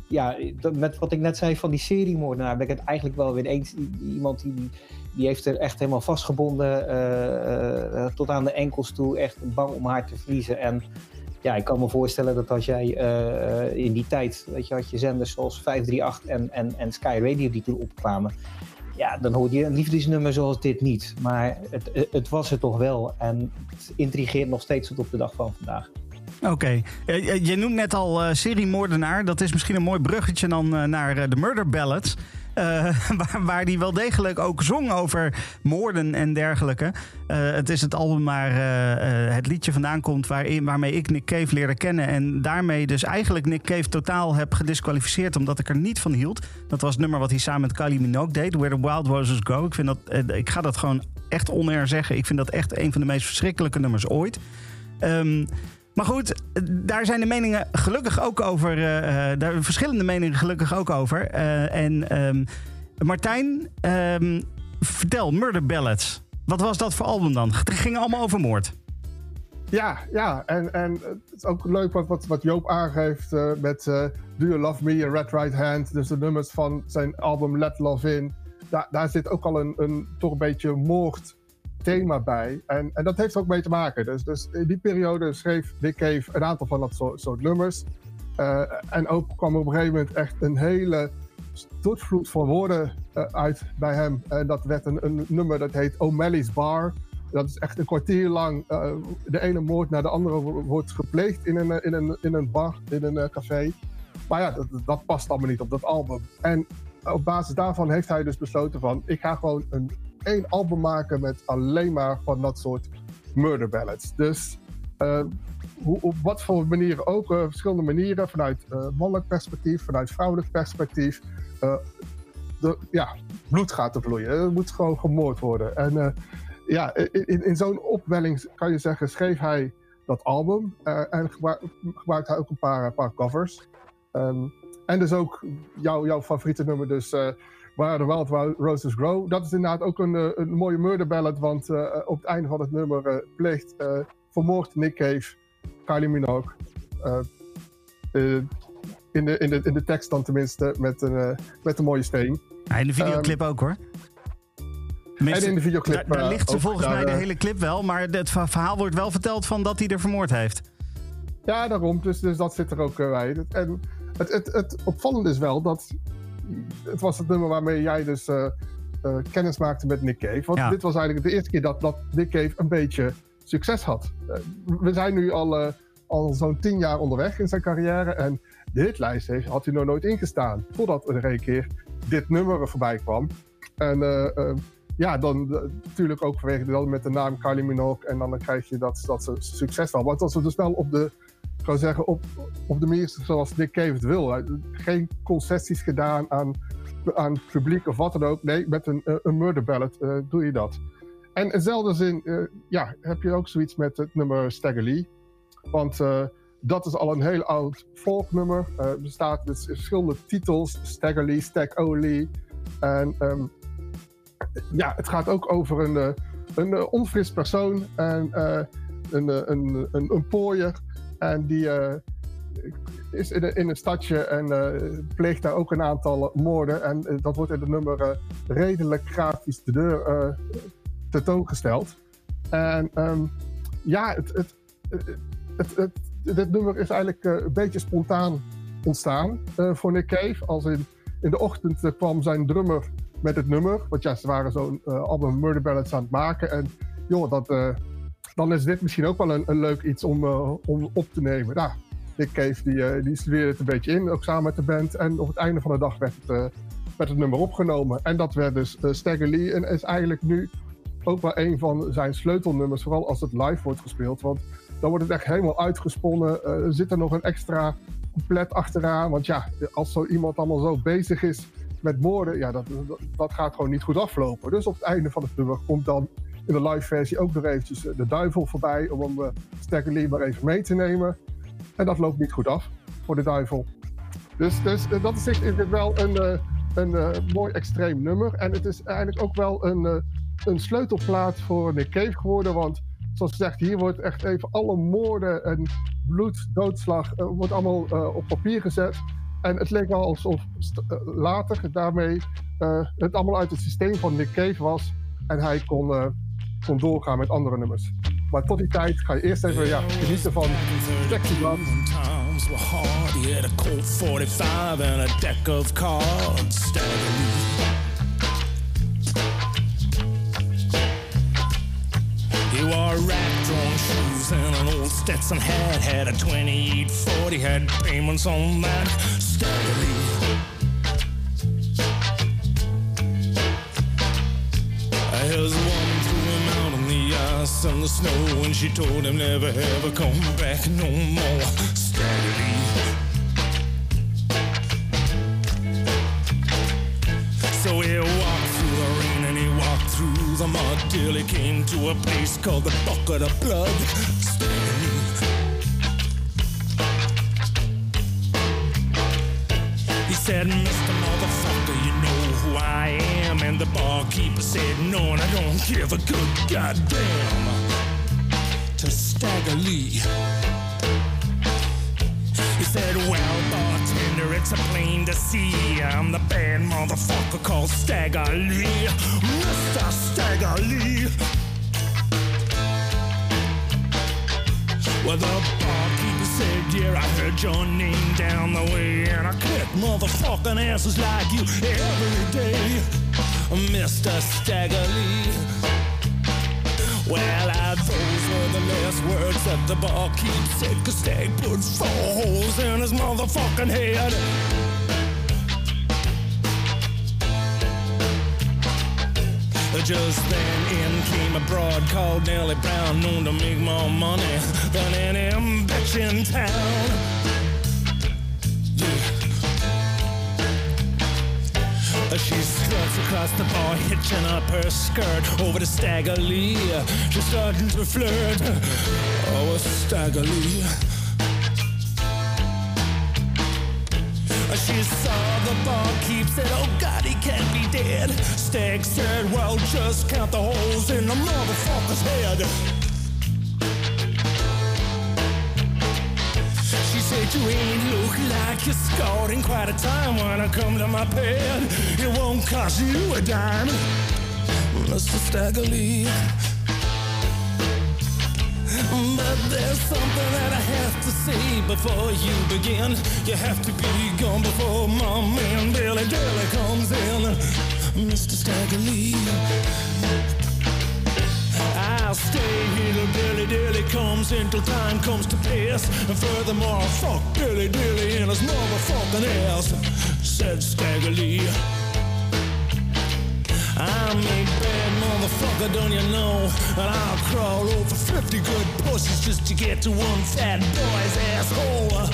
Ja, met wat ik net zei van die seriemoordenaar ben ik het eigenlijk wel weer eens. Iemand die heeft er echt helemaal vastgebonden tot aan de enkels toe. Echt bang om haar te verliezen. En ja, ik kan me voorstellen dat als jij in die tijd, weet je, had je zenders zoals 538 en Sky Radio die toen opkwamen. Ja, dan hoorde je een liefdesnummer zoals dit niet. Maar het was het toch wel. En het intrigeert nog steeds tot op de dag van vandaag. Oké. Je noemt net al seriemoordenaar. Dat is misschien een mooi bruggetje dan naar de Murder Ballads. Waar die wel degelijk ook zong over moorden en dergelijke. Het is het album waar het liedje vandaan komt waarmee ik Nick Cave leerde kennen. En daarmee dus eigenlijk Nick Cave totaal heb gedisqualificeerd omdat ik er niet van hield. Dat was het nummer wat hij samen met Kylie Minogue deed, Where the Wild Roses Go. Ik ga dat gewoon echt oneer zeggen. Ik vind dat echt een van de meest verschrikkelijke nummers ooit. Maar goed, daar zijn de meningen gelukkig ook over. Daar verschillende meningen gelukkig ook over. Martijn, vertel, Murder Ballads. Wat was dat voor album dan? Het ging allemaal over moord. Ja. En het is ook leuk wat Joop aangeeft met Do You Love Me en Red Right Hand. Dus de nummers van zijn album Let Love In. Daar zit ook al een toch een beetje moord thema bij. En dat heeft er ook mee te maken. Dus in die periode schreef Nick Cave een aantal van dat soort nummers. En ook kwam op een gegeven moment echt een hele stortvloed van woorden uit bij hem. En dat werd een nummer dat heet O'Malley's Bar. Dat is echt een kwartier lang de ene moord naar de andere wordt gepleegd in een bar, in een café. Maar ja, dat past allemaal niet op dat album. En op basis daarvan heeft hij dus besloten van, ik ga gewoon één album maken met alleen maar van dat soort murder ballads. Dus op wat voor manieren ook, verschillende manieren, vanuit mannelijk perspectief, vanuit vrouwelijk perspectief, bloed gaat te vloeien. Er moet gewoon gemoord worden. En in zo'n opwelling kan je zeggen, schreef hij dat album en gebruikt hij ook een paar covers. En dus ook jouw favoriete nummer, dus Where the Wild Roses Grow. Dat is inderdaad ook een mooie murder ballad, want op het einde van het nummer vermoordt Nick Cave Kylie Minogue. In de tekst dan tenminste, met een mooie steen. Ja, in de videoclip ook hoor. Tenminste, en in de videoclip. Daar ligt ze volgens mij de hele clip wel, maar het verhaal wordt wel verteld van dat hij er vermoord heeft. Ja, daarom. Dus dat zit er ook bij. En het opvallende is wel dat het was het nummer waarmee jij dus kennis maakte met Nick Cave. Want dit was eigenlijk de eerste keer dat Nick Cave een beetje succes had. We zijn nu al zo'n 10 jaar onderweg in zijn carrière. En de hitlijst had hij nog nooit ingestaan. Totdat er een keer dit nummer voorbij kwam. En dan natuurlijk ook vanwege dat met de naam Kylie Minogue. En dan krijg je dat ze succes wel. Want als we dus wel op de manier zoals Nick Cave het wil. Geen concessies gedaan aan het publiek of wat dan ook. Nee, met een murder ballad doe je dat. En in dezelfde zin heb je ook zoiets met het nummer Stagger Lee. Want dat is al een heel oud folknummer. Er bestaat dus verschillende titels. Stagger Lee, Stag O'Lee. En het gaat ook over een onfris persoon. En een pooier. En die is in een stadje en pleegt daar ook een aantal moorden. En dat wordt in het nummer redelijk grafisch de deur tentoongesteld. En dit nummer is eigenlijk een beetje spontaan ontstaan voor Nick Cave. Als in de ochtend kwam zijn drummer met het nummer. Want ze waren zo'n album Murder Ballads aan het maken. En dan is dit misschien ook wel een leuk iets om op te nemen. Nou, Nick Cave die studeerde het een beetje in, ook samen met de band. En op het einde van de dag werd het nummer opgenomen. En dat werd dus Stagger Lee. En is eigenlijk nu ook wel een van zijn sleutelnummers, vooral als het live wordt gespeeld. Want dan wordt het echt helemaal uitgesponnen. Er zit er nog een extra couplet achteraan. Want als zo iemand allemaal zo bezig is met moorden, dat gaat gewoon niet goed aflopen. Dus op het einde van het nummer komt dan in de live versie ook nog eventjes de duivel voorbij, om hem Stagger Lee maar even mee te nemen. En dat loopt niet goed af voor de duivel. Dus dat is dit wel een mooi extreem nummer. En het is eigenlijk ook wel een sleutelplaat voor Nick Cave geworden. Want zoals gezegd, hier wordt echt even alle moorden en bloed, doodslag, wordt allemaal op papier gezet. En het leek wel alsof later daarmee het allemaal uit het systeem van Nick Cave was. En hij kon doorgaan met andere nummers. Maar tot die tijd ga je eerst even genieten van Taxi Driver. Times were hard. He had a Colt 45 and a deck of cards. Stagger Lee. He wore rag-drawn shoes and an old Stetson hat. Had a 2840, had payments on that. Stagger Lee. His woman threw him out on the ice and the snow, and she told him never ever come back no more. Stagger Lee. So he walked through the rain and he walked through the mud till he came to a place called the Bucket of Blood. Stagger Lee. He said, Mr. Motherfucker, you know who I am. And the barkeeper said, no, and I don't give a good goddamn to Stagger Lee. He said, well, bartender, it's a plain to see I'm the bad motherfucker called Stagger Lee. Mr. Stagger Lee. Well, the barkeeper said, yeah, I heard your name down the way, and I kick motherfucking asses like you every day. Mr. Stagger Lee. Well, those were the last words that the barkeep said, 'cause Stag put 4 holes in his motherfucking head. Just then in came a broad called Nellie Brown, known to make more money than any bitch in town. Yeah. She struts across the bar, hitching up her skirt over to Stagger Lee. She's starting to flirt, oh, with Stagger Lee. She saw the barkeep, said, oh God, he can't be dead. Stag said, well, just count the holes in the motherfucker's head. She said, you ain't look like you scored in quite a time. When I come to my pad, it won't cost you a dime, Mr. Stagger Lee. But there's something that I have to say before you begin. You have to be gone before my man Billy Dilly comes in, Mr. Stagger Lee. I'll stay here till Billy Dilly comes until time comes to pass. And furthermore, fuck Billy Dilly and his motherfucking ass, said Stagger Lee. I'm a bad motherfucker, don't you know? And I'll crawl over 50 good pussies just to get to one fat boy's asshole,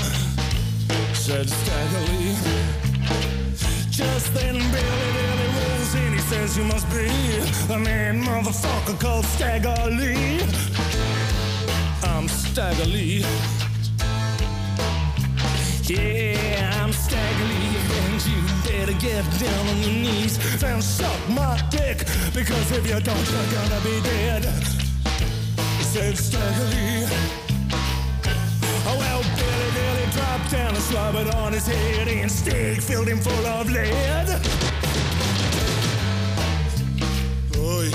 said Stagger Lee. Just then Billy Dilly rolls in, he says, you must be the man motherfucker called Stagger Lee. I'm Stagger Lee. Yeah, I'm Stagger Lee, and you better get down on your knees and suck my dick, because if you don't, you're gonna be dead, said Stagger Lee. Oh, well, Billy Dilly dropped down and slobbered on his head, and Stag filled him full of lead. Oy.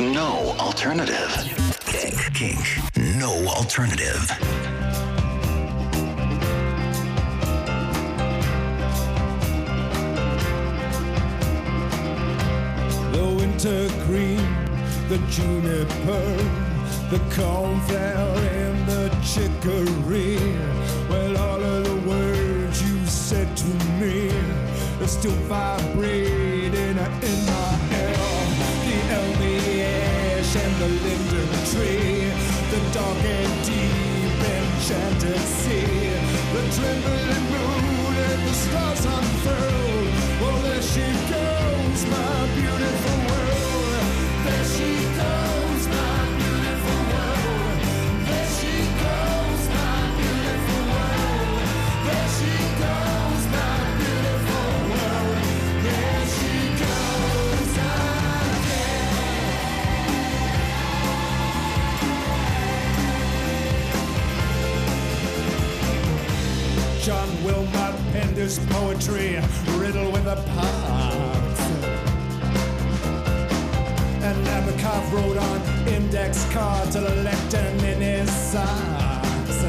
No alternative. Kink. Kink. No alternative. The winter cream, the juniper, the cornflower and the chicory. Well, all of the words you said to me are still vibrating in my head. The ash and the linden tree, the dark and deep enchanted sea, the trembling moon and the stars unfurl. Oh, there she goes, my beautiful world. There she goes, my beautiful world. There she goes, my beautiful world. There she goes, my beautiful world. There she goes, John Wilmot penned his poetry, riddled with a pot. And Nabokov wrote on index cards a lectern in his socks.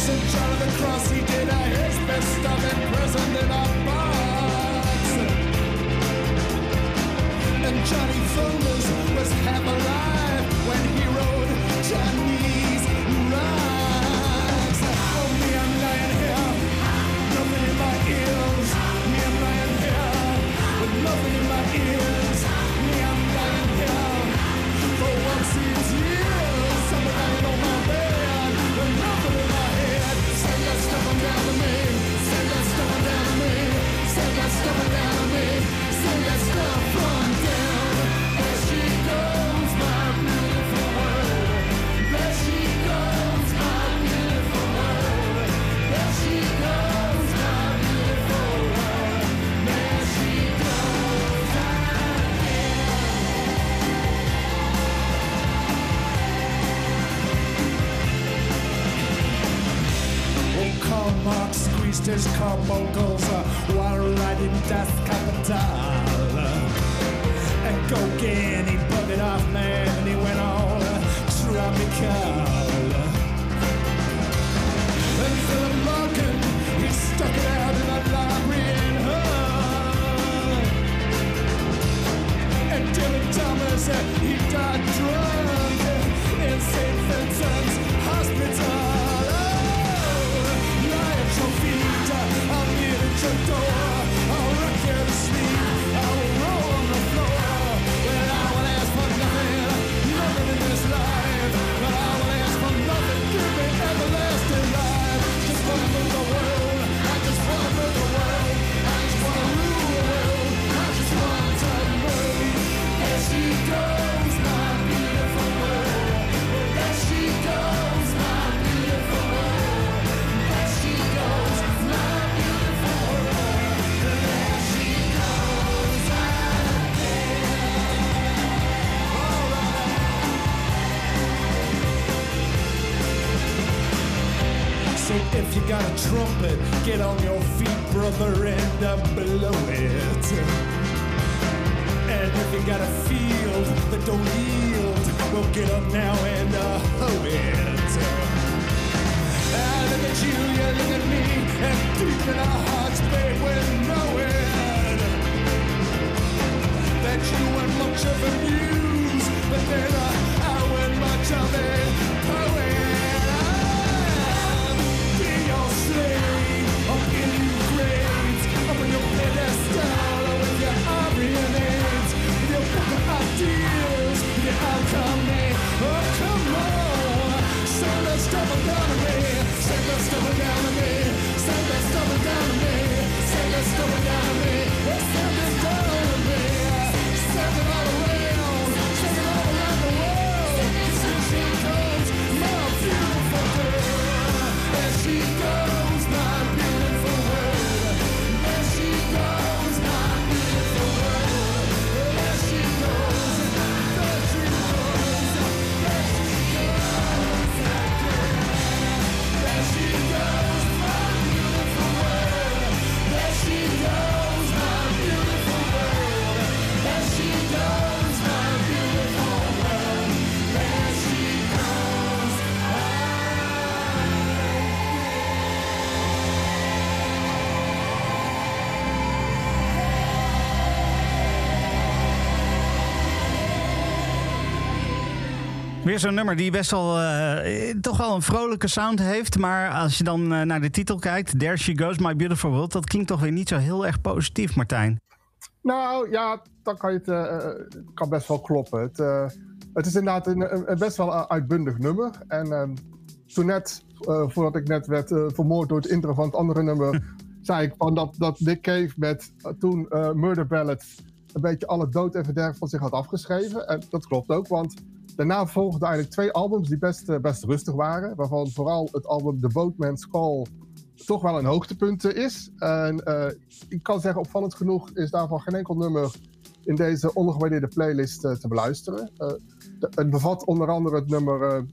St. John of the Cross, he did his best stuff imprisoned in a box. And Johnny Thunders was half alive when he wrote Johnny's Rhyme. Nothing in my ears, me I'm lying here. For once these years, something lying on my bed, with nothing in my head. Send that stuff down to me, send that stuff down to me, send that stuff down to me, send that stuff on down as she goes. British carbuncles, Warren in Das Kapital. And cocaine, he put it off, man, and he went all tropical. And Philip Larkin, he stuck it out in that library in Hull. And Dylan Thomas, he died drunk in St. Vincent's Hospital. I'll get at your door, I'll rock you to sleep, I'll roll on the floor. Well, I will ask for nothing, nothing in this life. But I will ask for nothing, give me everlasting life. Just wanna rule the world, I just wanna rule the world, I just wanna rule the world, I just wanna turn the world. There she goes, my beautiful world. There she goes, my beautiful world. There she goes. So if you got a trumpet, get on your feet, brother, and blow it. And if you got a field that don't yield, well, get up now and hoe it. I look at you, you look at me, and deep in our hearts, babe, we know it. That you weren't much of a muse, but then I weren't much of a poet. Up in your grades, up on your pedestal, with your Aryan aids, with your proper ideals, with your alchemy. Oh, come on, send that stuff down to me, send that stuff down to me, send that stuff down to me, send that stuff down to me, send that down to me, send it all around, send it all around the world. Since she comes, my beautiful girl, there she goes. Weer zo'n nummer die best wel toch wel een vrolijke sound heeft. Maar als je dan naar de titel kijkt, There She Goes, My Beautiful World, dat klinkt toch weer niet zo heel erg positief, Martijn. Nou ja, dan kan je het kan best wel kloppen. Het is inderdaad een best wel uitbundig nummer. En toen net, voordat ik net werd vermoord door het intro van het andere nummer, zei ik van dat Nick Cave met toen Murder Ballads een beetje alle dood en verderf van zich had afgeschreven. En dat klopt ook, want daarna volgden eigenlijk twee albums die best rustig waren. Waarvan vooral het album The Boatman's Call toch wel een hoogtepunt is. En ik kan zeggen, opvallend genoeg is daarvan geen enkel nummer in deze ondergewaardeerde playlist te beluisteren. Het bevat onder andere het nummer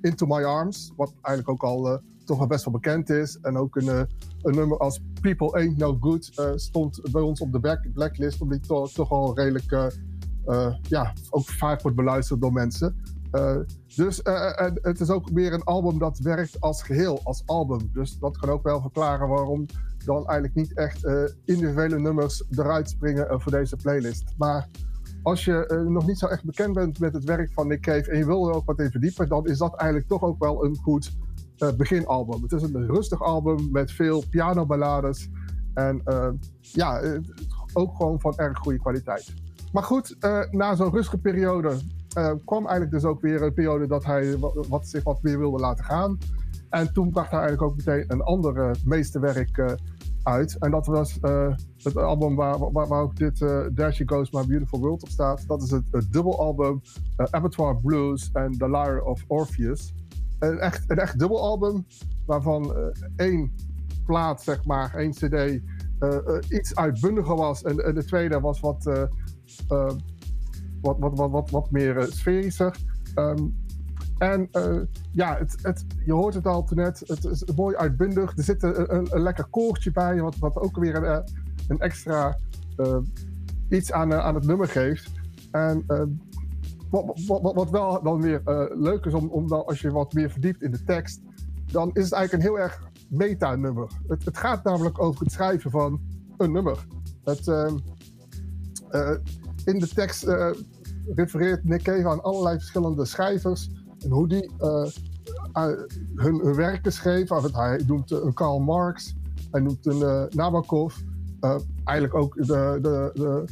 Into My Arms, wat eigenlijk ook al toch wel best wel bekend is. En ook een nummer als People Ain't No Good stond bij ons op de blacklist, omdat die toch al redelijk... ook vaak wordt beluisterd door mensen. Het is ook weer een album dat werkt als geheel, als album. Dus dat kan ook wel verklaren waarom dan eigenlijk niet echt individuele nummers eruit springen voor deze playlist. Maar als je nog niet zo echt bekend bent met het werk van Nick Cave en je wil er ook wat in verdiepen, dan is dat eigenlijk toch ook wel een goed beginalbum. Het is een rustig album met veel pianoballades en ook gewoon van erg goede kwaliteit. Maar goed, na zo'n rustige periode kwam eigenlijk dus ook weer een periode dat hij zich wat meer wilde laten gaan. En toen bracht hij eigenlijk ook meteen een ander meesterwerk uit. En dat was het album waar ook dit There She Goes My Beautiful World op staat. Dat is het dubbelalbum Abattoir Blues and The Lyre of Orpheus. Een echt dubbelalbum waarvan één plaat, zeg maar, één cd iets uitbundiger was. En de tweede was wat meer sferischer. En ja, je hoort het al net, het is mooi uitbundig. Er zit een lekker koortje bij, wat ook weer een extra iets aan het nummer geeft. En wat wel dan weer leuk is, omdat als je wat meer verdiept in de tekst, dan is het eigenlijk een heel erg meta-nummer. Het gaat namelijk over het schrijven van een nummer. In de tekst refereert Nick Cave aan allerlei verschillende schrijvers en hoe die hun werken schreven. Hij noemt een Karl Marx, hij noemt een Nabokov, eigenlijk ook de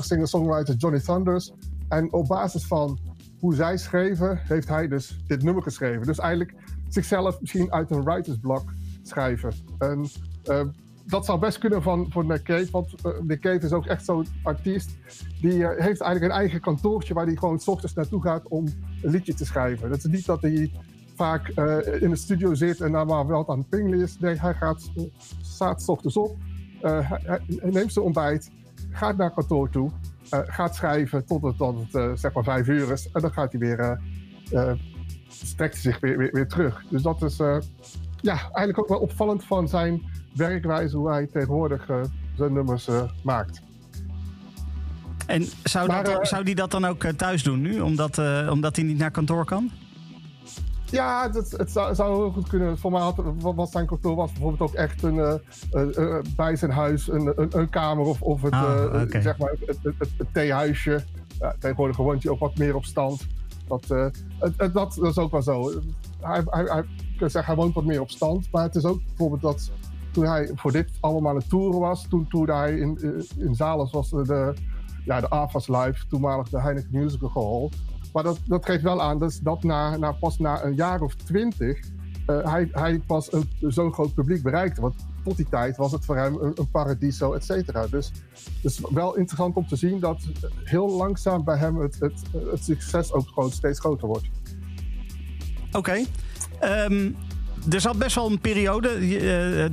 singer-songwriter Johnny Thunders. En op basis van hoe zij schreven, heeft hij dus dit nummer geschreven. Dus eigenlijk zichzelf misschien uit een writersblok schrijven. En dat zou best kunnen voor Nick Cave, want Nick Cave is ook echt zo'n artiest. Die heeft eigenlijk een eigen kantoortje waar hij gewoon 's ochtends naartoe gaat om een liedje te schrijven. Dat is niet dat hij vaak in de studio zit en daar maar wel aan het pingelen is. Nee, hij staat 's ochtends op, hij neemt zijn ontbijt, gaat naar kantoor toe, gaat schrijven tot het zeg maar 5 uur is. En dan gaat hij weer, strekt hij zich weer terug. Dus dat is eigenlijk ook wel opvallend van zijn werkwijze, hoe hij tegenwoordig zijn nummers maakt. En zou die dat dan ook thuis doen nu, omdat hij niet naar kantoor kan? Ja, het zou heel goed kunnen. Voor mij was zijn kantoor was bijvoorbeeld ook echt bij zijn huis een kamer of zeg maar het theehuisje. Ja, tegenwoordig woont hij ook wat meer op stand. Dat is ook wel zo. Hij woont wat meer op stand, maar het is ook bijvoorbeeld dat toen hij voor dit allemaal aan het toeren was, toen hij in Zales was, de AFAS Live, toenmalig de Heineken Musical Hall. Maar dat geeft wel aan dat pas na een jaar of 20 hij pas zo'n groot publiek bereikte. Want tot die tijd was het voor hem een paradiso, et cetera. Dus het is wel interessant om te zien dat heel langzaam bij hem het succes ook gewoon steeds groter wordt. Oké. Er zat best wel een periode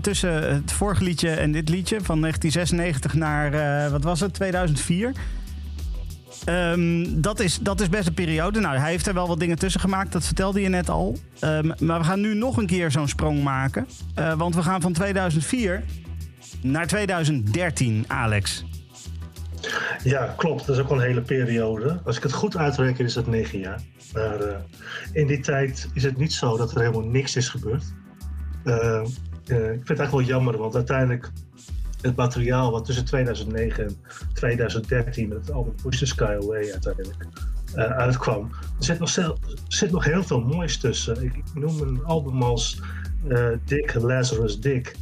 tussen het vorige liedje en dit liedje, van 1996 naar, 2004. Dat is best een periode. Nou, hij heeft er wel wat dingen tussen gemaakt, dat vertelde je net al. Maar we gaan nu nog een keer zo'n sprong maken. Want we gaan van 2004 naar 2013, Alex. Ja, klopt. Dat is ook wel een hele periode. Als ik het goed uitreken is dat 9 jaar. Maar in die tijd is het niet zo dat er helemaal niks is gebeurd. Ik vind het eigenlijk wel jammer, want uiteindelijk het materiaal wat tussen 2009 en 2013 met het album Push the Sky Away uiteindelijk uitkwam, er zit nog heel veel moois tussen. Ik noem een album als Dig Lazarus Dig,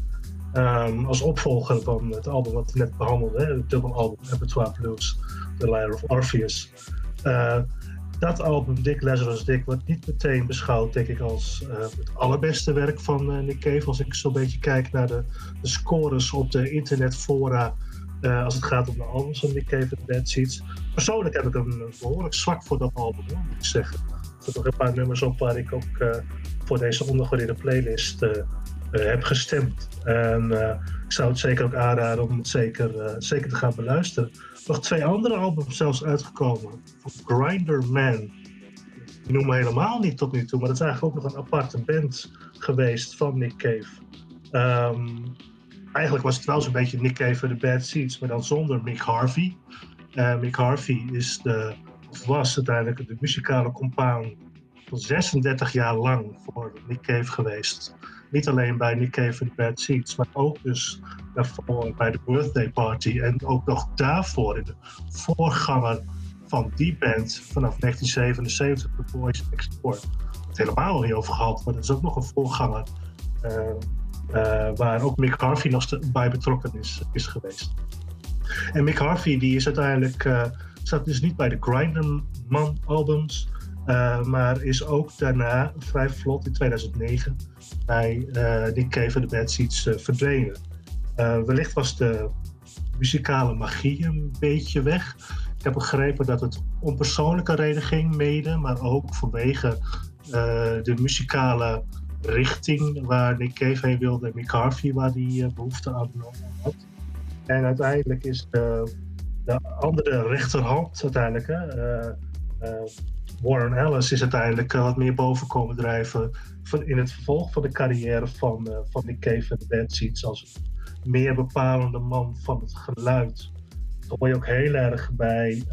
als opvolger van het album wat we net behandelden, het dubbelalbum Abattoir Blues, The Liar of Orpheus. Dat album, Dig Lazarus Dig, wordt niet meteen beschouwd, denk ik, als het allerbeste werk van Nick Cave. Als ik zo'n beetje kijk naar de scores op de internetfora, als het gaat om de albums van Nick Cave en Bad Seeds. Persoonlijk heb ik hem behoorlijk zwak voor dat album, hoor, moet ik zeggen. Er zitten nog een paar nummers op waar ik ook voor deze ondergewaardeerde playlist heb gestemd. En ik zou het zeker ook aanraden om het zeker te gaan beluisteren. Nog 2 andere albums zelfs uitgekomen. Grinderman. Die noemen we helemaal niet tot nu toe, maar dat is eigenlijk ook nog een aparte band geweest van Nick Cave. Eigenlijk was het wel zo'n beetje Nick Cave voor de Bad Seeds, maar dan zonder Mick Harvey. Mick Harvey was uiteindelijk de muzikale compaan tot 36 jaar lang voor Nick Cave geweest. Niet alleen bij Nick Cave en de Bad Seeds, maar ook dus daarvoor bij de Birthday Party. En ook nog daarvoor, in de voorganger van die band vanaf 1977, The Boys Next Door. Het helemaal niet over gehad, maar dat is ook nog een voorganger waar ook Mick Harvey nog bij betrokken is geweest. En Mick Harvey die is uiteindelijk, zat dus niet bij de Grinderman albums. Maar is ook daarna vrij vlot in 2009 bij Nick Cave en de Bad Seeds verdwenen. Wellicht was de muzikale magie een beetje weg. Ik heb begrepen dat het om persoonlijke reden ging mede, maar ook vanwege de muzikale richting waar Nick Cave heen wilde en Mick Harvey waar hij behoefte aan had. En uiteindelijk is de andere rechterhand uiteindelijk Warren Ellis is uiteindelijk wat meer boven komen drijven in het vervolg van de carrière van Nick Cave en de Bad Seeds als meer bepalende man van het geluid. Dat hoor je ook heel erg bij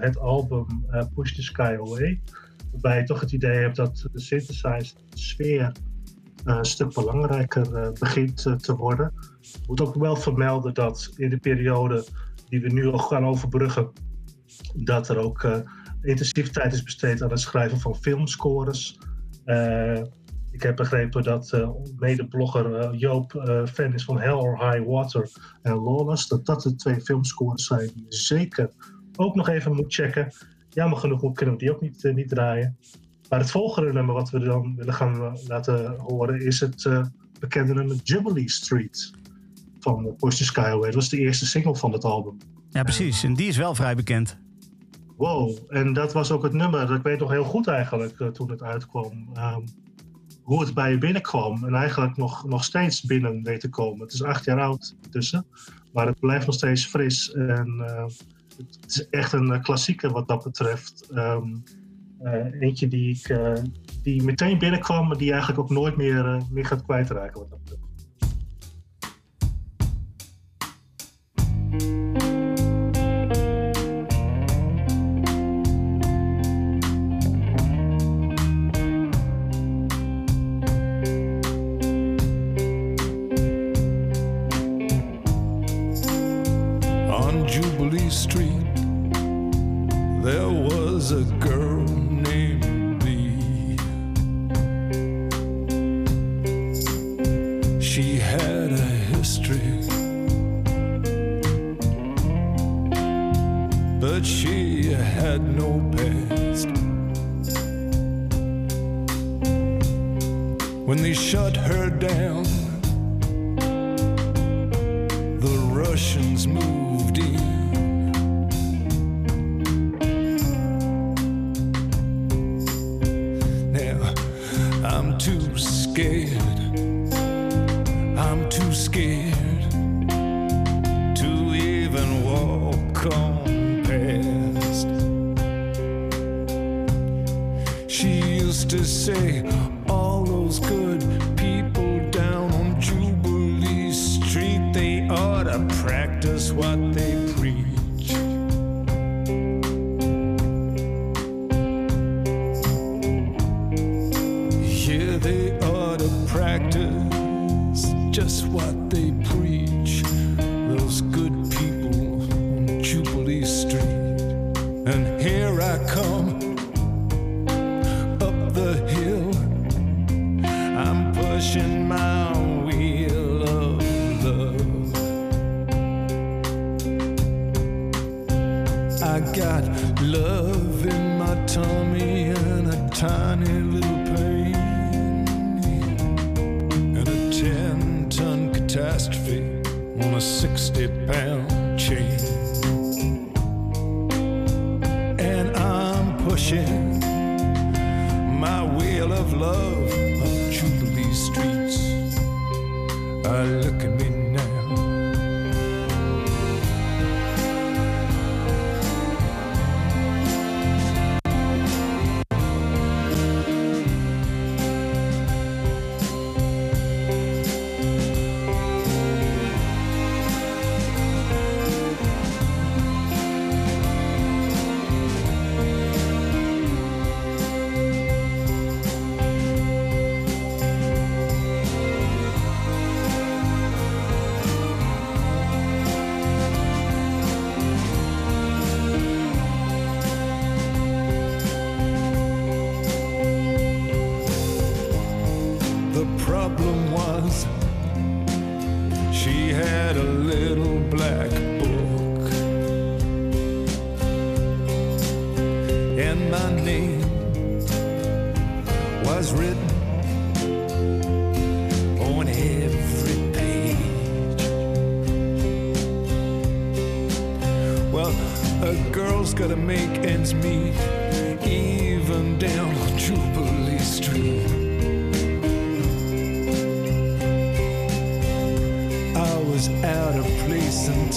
het album Push the Sky Away, waarbij je toch het idee hebt dat de synthesized sfeer een stuk belangrijker begint te worden. Ik moet ook wel vermelden dat in de periode die we nu al gaan overbruggen, dat er ook intensief tijd is besteed aan het schrijven van filmscores. Ik heb begrepen dat mede-blogger Joop fan is van Hell or High Water en Lawless. Dat de twee filmscores zijn die je zeker ook nog even moet checken. Jammer genoeg kunnen we die ook niet draaien. Maar het volgende nummer wat we dan willen gaan laten horen is het bekende nummer Jubilee Street van Push the Sky Away. Dat was de eerste single van het album. Ja, precies. En die is wel vrij bekend. Wow. En dat was ook het nummer. Dat ik weet nog heel goed eigenlijk toen het uitkwam. Hoe het bij je binnenkwam en eigenlijk nog steeds binnen weet te komen. Het is 8 jaar oud tussen, maar het blijft nog steeds fris. En het is echt een klassieker wat dat betreft. Eentje die meteen binnenkwam, maar die eigenlijk ook nooit meer gaat kwijtraken wat dat betreft.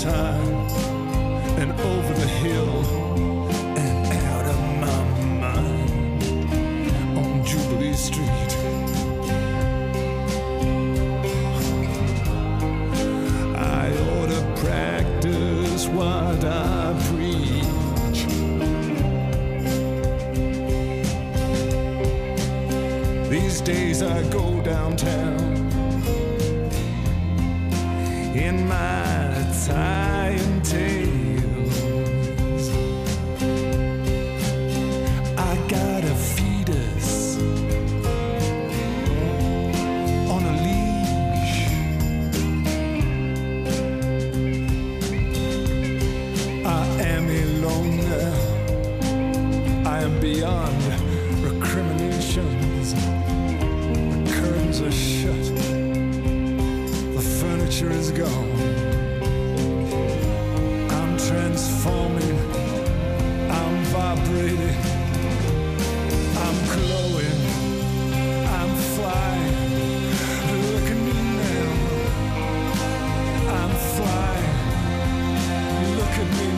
Time and over the hill and out of my mind. street. I ought to practice what I preach. These days I go downtown in my tie and tails. I got a fetus on a leash. I am alone now. I am beyond recriminations. The curtains are shut. Is gone. I'm transforming. I'm vibrating. I'm glowing. I'm flying. Look at me now. I'm flying. Look at me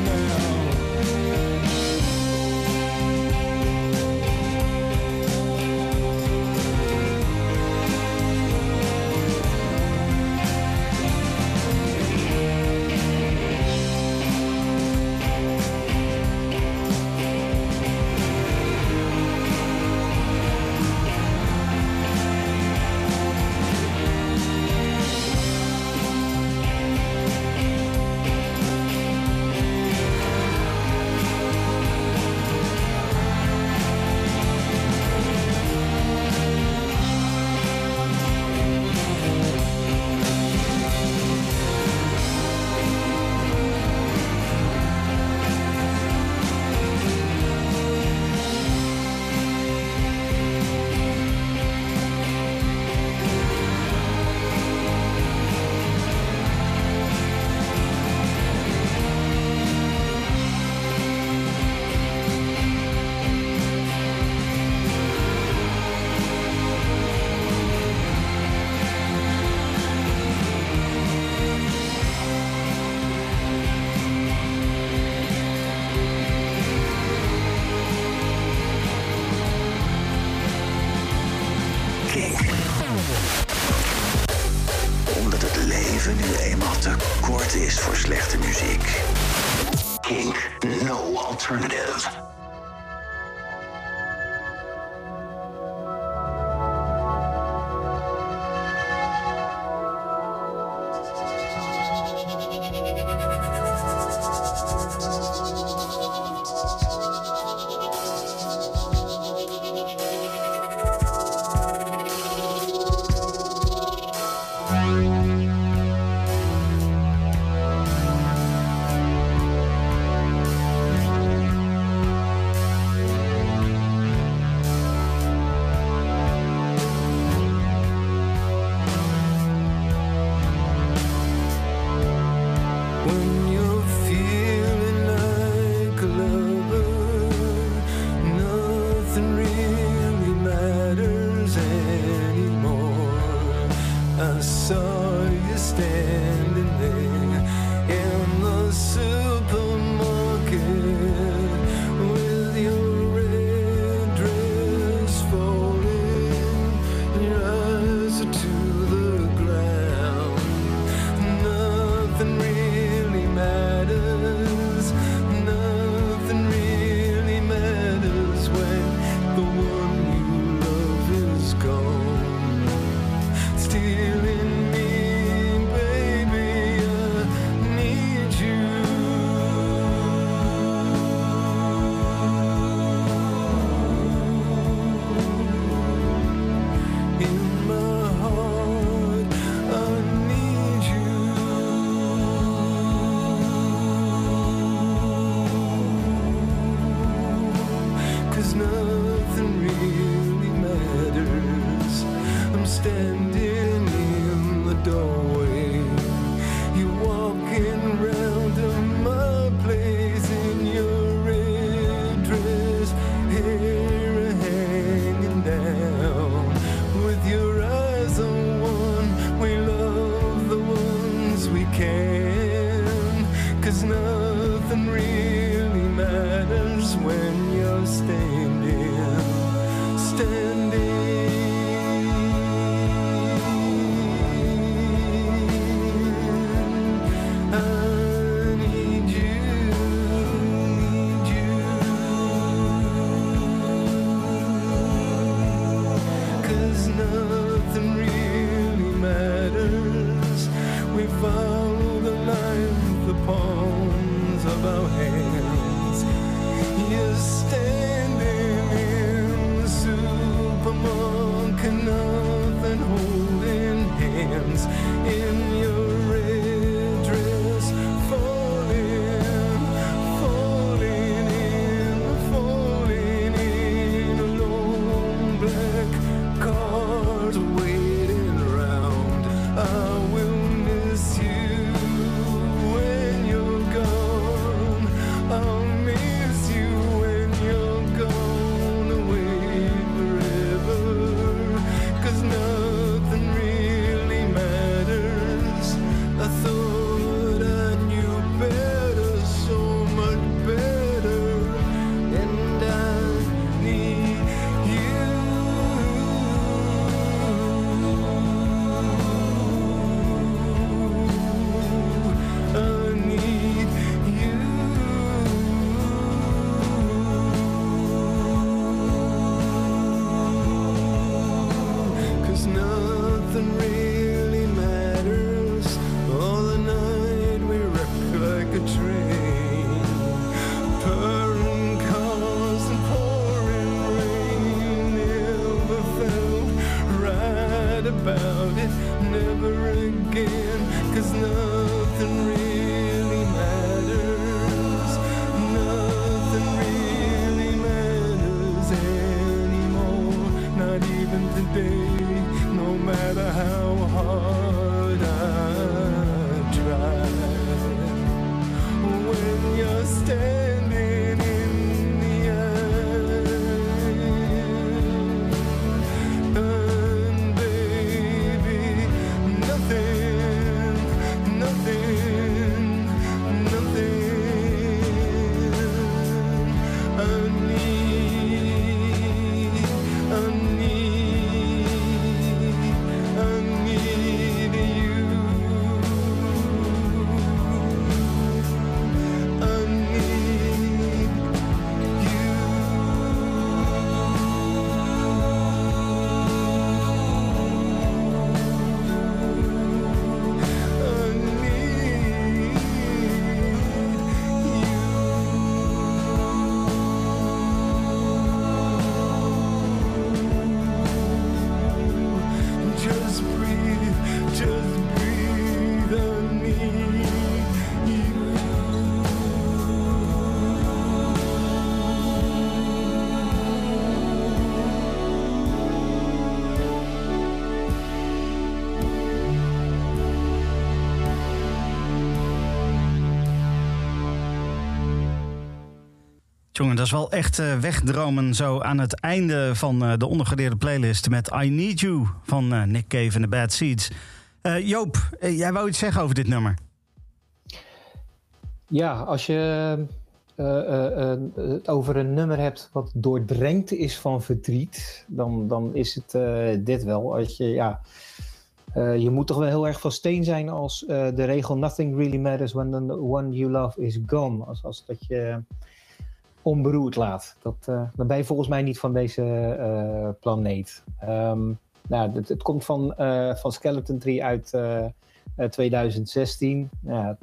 about it, never again, 'cause nothing really matters, nothing really matters anymore, not even today, no matter how hard I try. When you're standing in the air, and baby, nothing I need you. Jongen, dat is wel echt wegdromen zo aan het einde van de ondergewaardeerde playlist met I Need You van Nick Cave en de Bad Seeds. Joop, jij wou iets zeggen over dit nummer? Ja, als je het over een nummer hebt wat doordrenkt is van verdriet, dan is het dit wel. Als je, ja, je moet toch wel heel erg van steen zijn als de regel nothing really matters when the one you love is gone. Als dat je onberoerd laat. Dat ben je volgens mij niet van deze planeet. Nou, het komt van Skeleton Tree uit 2016. Ja,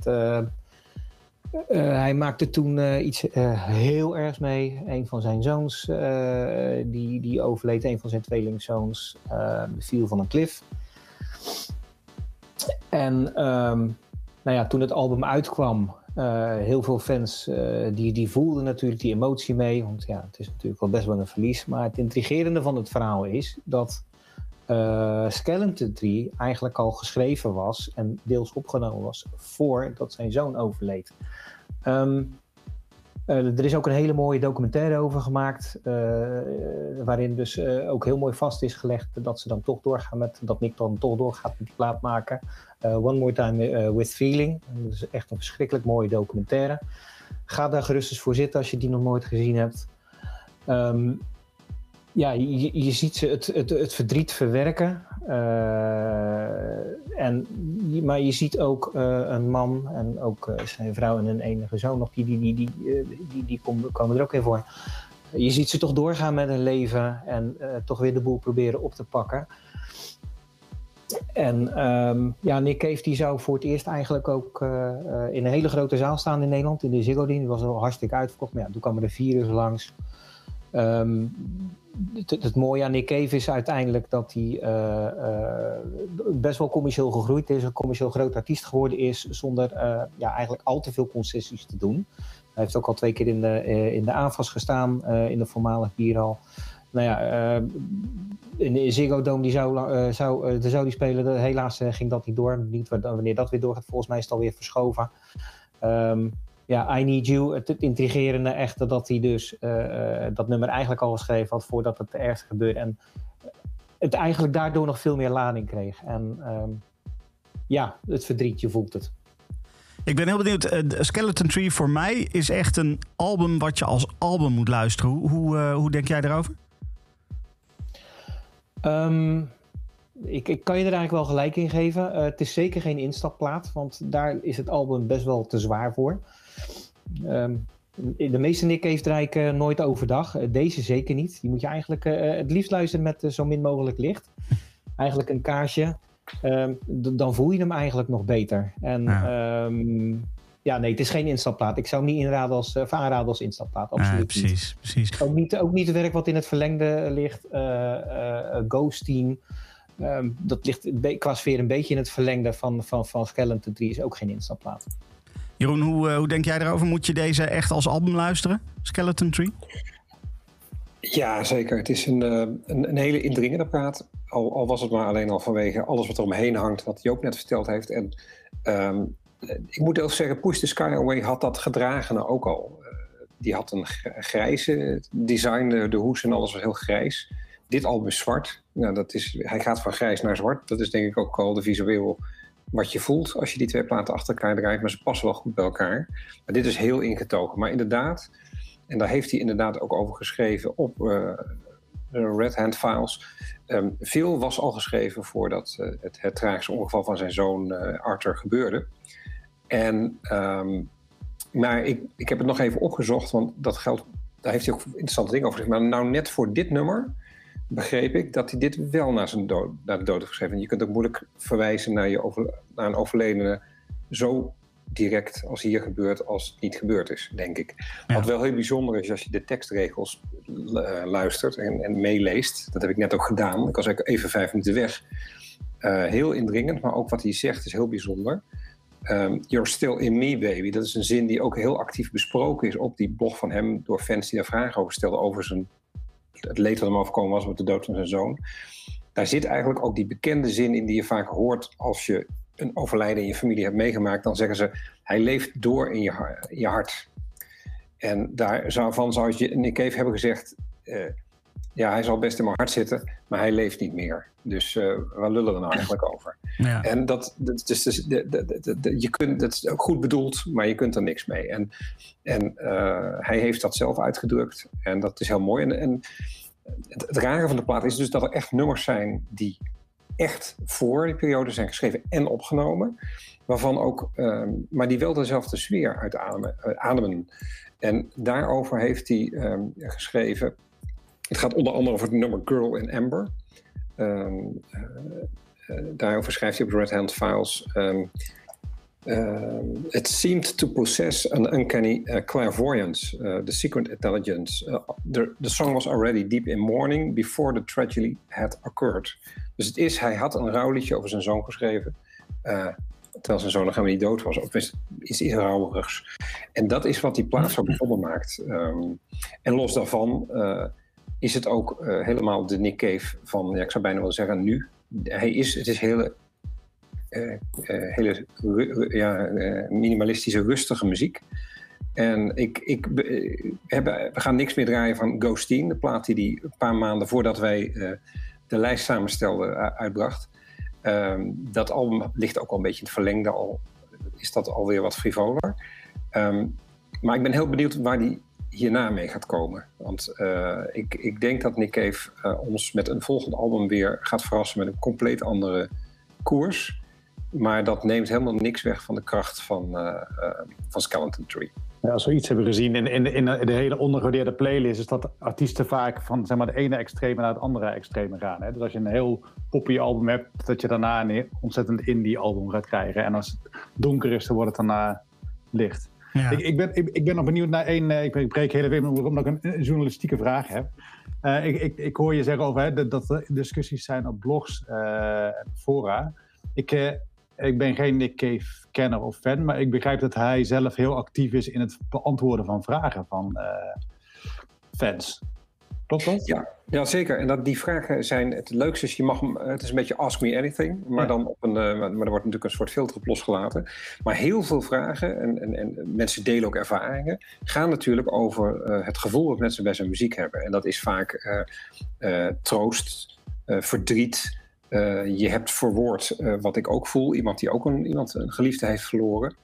hij maakte toen iets heel ergs mee. Een van zijn zoons die overleed. Een van zijn tweelingzoons viel van een klif. En nou ja, toen het album uitkwam, heel veel fans die voelden natuurlijk die emotie mee, want ja, het is natuurlijk wel best wel een verlies. Maar het intrigerende van het verhaal is dat Skeleton Tree eigenlijk al geschreven was en deels opgenomen was voordat zijn zoon overleed. Er is ook een hele mooie documentaire over gemaakt, waarin dus ook heel mooi vast is gelegd dat Nick dan toch doorgaat met die plaat maken. One More Time With Feeling. Dat is echt een verschrikkelijk mooie documentaire. Ga daar gerust eens voor zitten als je die nog nooit gezien hebt. Ja, je ziet ze het verdriet verwerken. Maar je ziet ook een man en ook zijn vrouw en hun enige zoon nog, die komen er ook in voor. Je ziet ze toch doorgaan met hun leven en toch weer de boel proberen op te pakken. En ja, Nick Cave die zou voor het eerst eigenlijk ook in een hele grote zaal staan in Nederland, in de Ziggo Dome. Die was al hartstikke uitverkocht, maar ja, toen kwamen er 4 uur langs. Het mooie aan Nick Cave is uiteindelijk dat hij best wel commercieel gegroeid is, een commercieel groot artiest geworden is, zonder eigenlijk al te veel concessies te doen. Hij heeft ook al 2 keer in de AFAS gestaan, in de voormalige bierhal. Nou ja, in de Ziggo Dome zou die spelen. Helaas ging dat niet door. Niet wanneer dat weer doorgaat, volgens mij is het alweer verschoven. Ja, I Need You. Het intrigerende echte dat hij dus dat nummer eigenlijk al geschreven had voordat het ergste gebeurde. En het eigenlijk daardoor nog veel meer lading kreeg. En ja, het verdriet, je voelt het. Ik ben heel benieuwd. Skeleton Tree voor mij is echt een album wat je als album moet luisteren. Hoe denk jij daarover? Ik kan je er eigenlijk wel gelijk in geven. Het is zeker geen instapplaat, want daar is het album best wel te zwaar voor. De meeste Nick Cave draai ik nooit overdag. Deze zeker niet. Die moet je eigenlijk het liefst luisteren met zo min mogelijk licht. Eigenlijk een kaarsje. Dan voel je hem eigenlijk nog beter. En ja, nee, het is geen instapplaat. Ik zou hem niet aanraden als instapplaat. Absoluut precies, niet. Precies. Ook niet het werk wat in het verlengde ligt. Ghosteen. Dat ligt qua sfeer een beetje in het verlengde van Skeleton Tree. Is ook geen instapplaat. Jeroen, hoe denk jij erover? Moet je deze echt als album luisteren? Skeleton Tree? Ja, zeker. Het is een hele indringende plaat. Al was het maar alleen al vanwege alles wat er omheen hangt, wat Joop net verteld heeft. En ik moet even zeggen, Push the Sky Away had dat gedragene ook al. Die had een grijze design, de hoes en alles was heel grijs. Dit album is zwart. Nou, hij gaat van grijs naar zwart. Dat is denk ik ook al de visueel wat je voelt als je die twee platen achter elkaar draait. Maar ze passen wel goed bij elkaar. Maar dit is heel ingetogen. Maar inderdaad, en daar heeft hij inderdaad ook over geschreven op Red Hand Files. Veel was al geschreven voordat het tragische ongeval van zijn zoon Arthur gebeurde. En maar ik heb het nog even opgezocht, want dat geldt, daar heeft hij ook interessante dingen over gezegd. Maar nou net voor dit nummer begreep ik dat hij dit wel naar de dood heeft geschreven. En je kunt ook moeilijk verwijzen naar een overledene zo direct als hier gebeurt, als het niet gebeurd is, denk ik. Ja. Wat wel heel bijzonder is als je de tekstregels luistert en meeleest. Dat heb ik net ook gedaan. Ik was eigenlijk even 5 minuten weg. Heel indringend, maar ook wat hij zegt is heel bijzonder. You're still in me, baby. Dat is een zin die ook heel actief besproken is op die blog van hem door fans die daar vragen over stelden over het leed dat hem overkomen was met de dood van zijn zoon. Daar zit eigenlijk ook die bekende zin in die je vaak hoort als je een overlijden in je familie hebt meegemaakt. Dan zeggen ze, hij leeft door in je hart. En daarvan zou je Nick Cave hebben gezegd, ja, hij zal best in mijn hart zitten, maar hij leeft niet meer. Dus waar lullen we nou eigenlijk over? Ja. En dat is ook goed bedoeld, maar je kunt er niks mee. En hij heeft dat zelf uitgedrukt. En dat is heel mooi. En het rare van de plaat is dus dat er echt nummers zijn die echt voor die periode zijn geschreven en opgenomen, waarvan ook, maar die wel dezelfde sfeer uitademen. En daarover heeft hij geschreven. Het gaat onder andere over het nummer Girl in Amber. Daarover schrijft hij op Red Hand Files. It seemed to possess an uncanny clairvoyance, the secret intelligence. The song was already deep in mourning before the tragedy had occurred. Dus hij had een rouwliedje over zijn zoon geschreven. Terwijl zijn zoon nog helemaal niet dood was. Of iets rauwerigs. En dat is wat die plaat zo bijzonder maakt. En los daarvan is het ook helemaal de Nick Cave van, ja, ik zou bijna willen zeggen nu. Het is hele minimalistische, rustige muziek. En we gaan niks meer draaien van Ghosteen, de plaat die hij een paar maanden voordat wij de lijst samenstelden uitbracht. Dat album ligt ook al een beetje in het verlengde, al is dat alweer wat frivoler. Maar ik ben heel benieuwd waar die hierna mee gaat komen. Want ik denk dat Nick Cave ons met een volgend album weer gaat verrassen met een compleet andere koers. Maar dat neemt helemaal niks weg van de kracht van Skeleton Tree. Ja, als we iets hebben gezien in de hele ondergewaardeerde playlist, is dat artiesten vaak van, zeg maar, de ene extreme naar het andere extreme gaan. Hè? Dus als je een heel poppy album hebt, dat je daarna een ontzettend indie album gaat krijgen. En als het donker is, dan wordt het daarna licht. Ja. Ik ben nog benieuwd naar ik breek heel even omdat ik een journalistieke vraag heb. Ik hoor je zeggen over dat er discussies zijn op blogs en fora. Ik ben geen Nick Cave-kenner of fan, maar ik begrijp dat hij zelf heel actief is in het beantwoorden van vragen van fans. Klopt dat? Ja, zeker. En die vragen zijn het leukste. Dus het is een beetje ask me anything, maar dan maar er wordt natuurlijk een soort filter op losgelaten. Maar heel veel vragen, en mensen delen ook ervaringen, gaan natuurlijk over het gevoel dat mensen bij zijn muziek hebben. En dat is vaak troost, verdriet. Je hebt verwoord wat ik ook voel. Iemand een geliefde heeft verloren.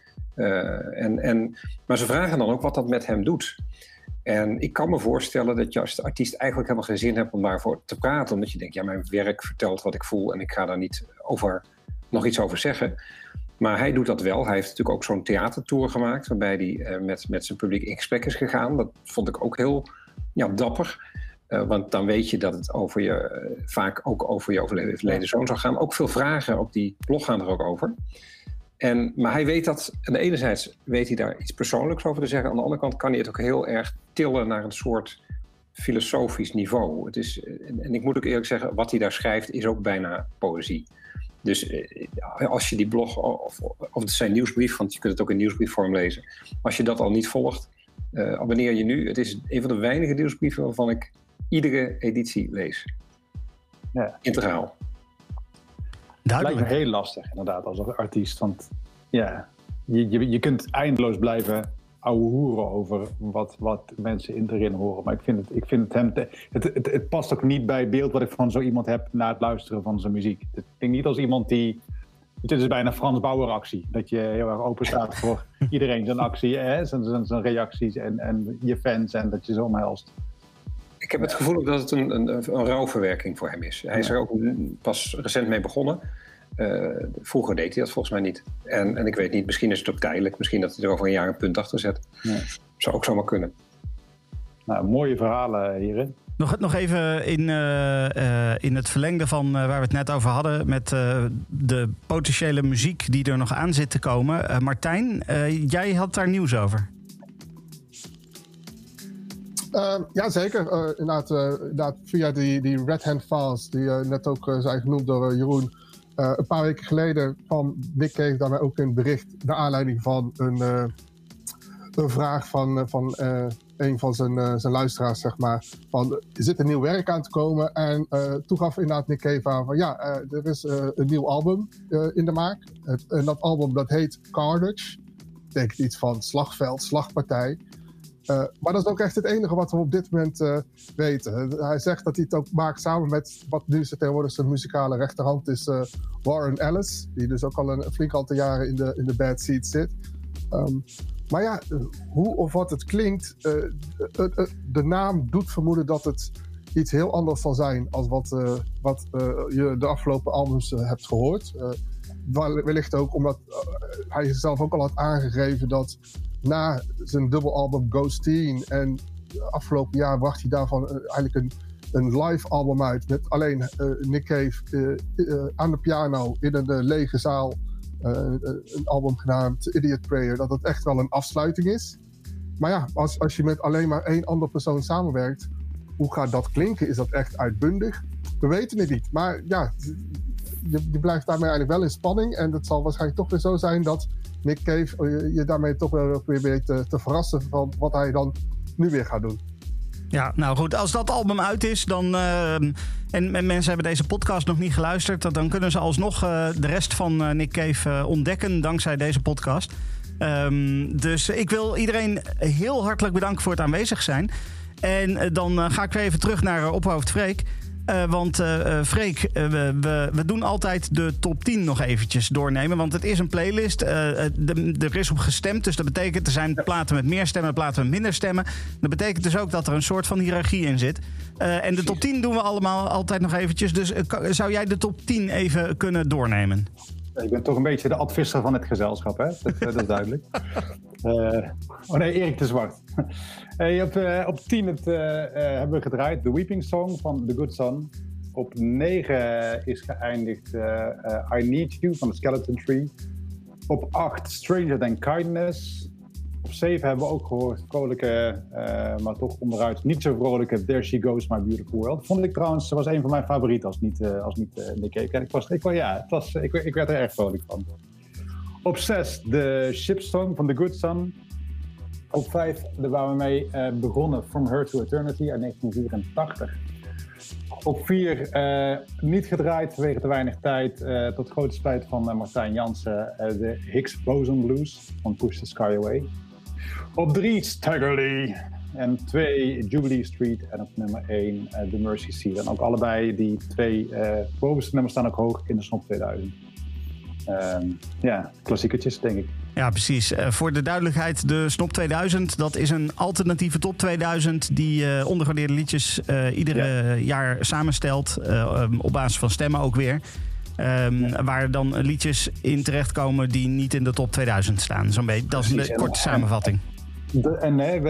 Maar ze vragen dan ook wat dat met hem doet. En ik kan me voorstellen dat je als artiest eigenlijk helemaal geen zin hebt om daarvoor te praten. Omdat je denkt, ja, mijn werk vertelt wat ik voel en ik ga daar niet nog iets over zeggen. Maar hij doet dat wel. Hij heeft natuurlijk ook zo'n theatertour gemaakt waarbij hij met zijn publiek in gesprek is gegaan. Dat vond ik ook heel dapper. Want dan weet je dat het over je, vaak ook over je overleden zoon zou gaan. Ook veel vragen op die blog gaan er ook over. Maar hij weet dat, aan de ene zijde weet hij daar iets persoonlijks over te zeggen. Aan de andere kant kan hij het ook heel erg tillen naar een soort filosofisch niveau. Het is, en ik moet ook eerlijk zeggen, wat hij daar schrijft is ook bijna poëzie. Dus als je die blog, of het zijn nieuwsbrief, want je kunt het ook in nieuwsbriefvorm lezen. Als je dat al niet volgt, abonneer je nu. Het is een van de weinige nieuwsbrieven waarvan ik iedere editie lees. Ja. Integraal. Dat lijkt me heel lastig inderdaad als artiest. Want ja, je kunt eindeloos blijven ouwehoeren over wat mensen in te horen. Maar ik vind het hem... Het past ook niet bij het beeld wat ik van zo iemand heb na het luisteren van zijn muziek. Ik denk niet als iemand die... Dit is bijna Frans Bauer-actie. Dat je heel erg open staat voor iedereen zijn actie, zijn reacties en je fans en dat je ze omhelst. Ik heb het gevoel dat het een rouwverwerking voor hem is. Hij is er ook pas recent mee begonnen. Vroeger deed hij dat volgens mij niet. En ik weet niet, misschien is het ook tijdelijk. Misschien dat hij er over een jaar een punt achter zet. Ja. Zou ook zomaar kunnen. Nou, mooie verhalen hierin. Nog even in het verlengde van waar we het net over hadden... met de potentiële muziek die er nog aan zit te komen. Martijn, jij had daar nieuws over. Jazeker. Inderdaad, via die Red Hand Files... die net ook zijn genoemd door Jeroen... een paar weken geleden kwam Nick Cave daarmee ook een bericht... naar aanleiding van een vraag van een van zijn luisteraars, zeg maar... van, zit er nieuw werk aan te komen? En toen gaf inderdaad Nick Cave aan van... er is een nieuw album in de maak. En dat album dat heet Carnage. Ik denk iets van slagveld, slagpartij... maar dat is ook echt het enige wat we op dit moment weten. Hij zegt dat hij het ook maakt samen met wat nu tegenwoordig zijn muzikale rechterhand is, Warren Ellis. Die dus ook al een flink aantal jaren in de Bad Seeds zit. Maar ja, hoe of wat het klinkt, de naam doet vermoeden dat het iets heel anders zal zijn als wat je de afgelopen albums hebt gehoord. Wellicht ook omdat hij zelf ook al had aangegeven dat na zijn dubbelalbum Ghosteen en afgelopen jaar bracht hij daarvan eigenlijk een live album uit met alleen Nick Cave aan de piano in een lege zaal, een album genaamd Idiot Prayer, dat het echt wel een afsluiting is. Maar ja, als je met alleen maar één andere persoon samenwerkt, hoe gaat dat klinken? Is dat echt uitbundig? We weten het niet, maar ja... Je blijft daarmee eigenlijk wel in spanning. En het zal waarschijnlijk toch weer zo zijn dat Nick Cave je daarmee toch weer weet te verrassen van wat hij dan nu weer gaat doen. Ja, nou goed. Als dat album uit is, dan... En mensen hebben deze podcast nog niet geluisterd. Dan kunnen ze alsnog de rest van Nick Cave ontdekken dankzij deze podcast. Dus ik wil iedereen heel hartelijk bedanken voor het aanwezig zijn. En dan ga ik weer even terug naar ophoofd Freek. Want Freek, we doen altijd de top 10 nog eventjes doornemen. Want het is een playlist. Er is op gestemd. Dus dat betekent er zijn platen met meer stemmen, platen met minder stemmen. Dat betekent dus ook dat er een soort van hiërarchie in zit. En de top 10 doen we allemaal altijd nog eventjes. Dus zou jij de top 10 even kunnen doornemen? Ik ben toch een beetje de advisser van het gezelschap, hè? Dat is duidelijk. Erik de Zwart. Op 10 hebben we gedraaid The Weeping Song van The Good Son. Op 9 is geëindigd I Need You van The Skeleton Tree. Op 8 Stranger Than Kindness. Op 7 hebben we ook gehoord vrolijke, maar toch onderuit niet zo vrolijke There She Goes My Beautiful World. Vond ik trouwens, was een van mijn favorieten als niet Nick Cave. Ik werd er erg vrolijk van. Op 6 de Ship Song van The Good Son. Op 5 daar waren we mee begonnen, From Her to Eternity uit 1984. Op 4 niet gedraaid vanwege te weinig tijd, tot grote spijt van Martijn Janssen, de Higgs Boson Blues van Push the Sky Away. Op 3 Staggerly en 2 Jubilee Street en op nummer 1 The Mercy Seat. En ook allebei die twee bovenste nummers staan ook hoog in de Snop 2000. Klassiekertjes denk ik. Ja, precies. Voor de duidelijkheid, de Snop 2000, dat is een alternatieve top 2000... die ondergewaardeerde liedjes ieder jaar samenstelt. Op basis van stemmen ook weer. Waar dan liedjes in terechtkomen die niet in de top 2000 staan. Zo'n beetje. Dat is een korte samenvatting.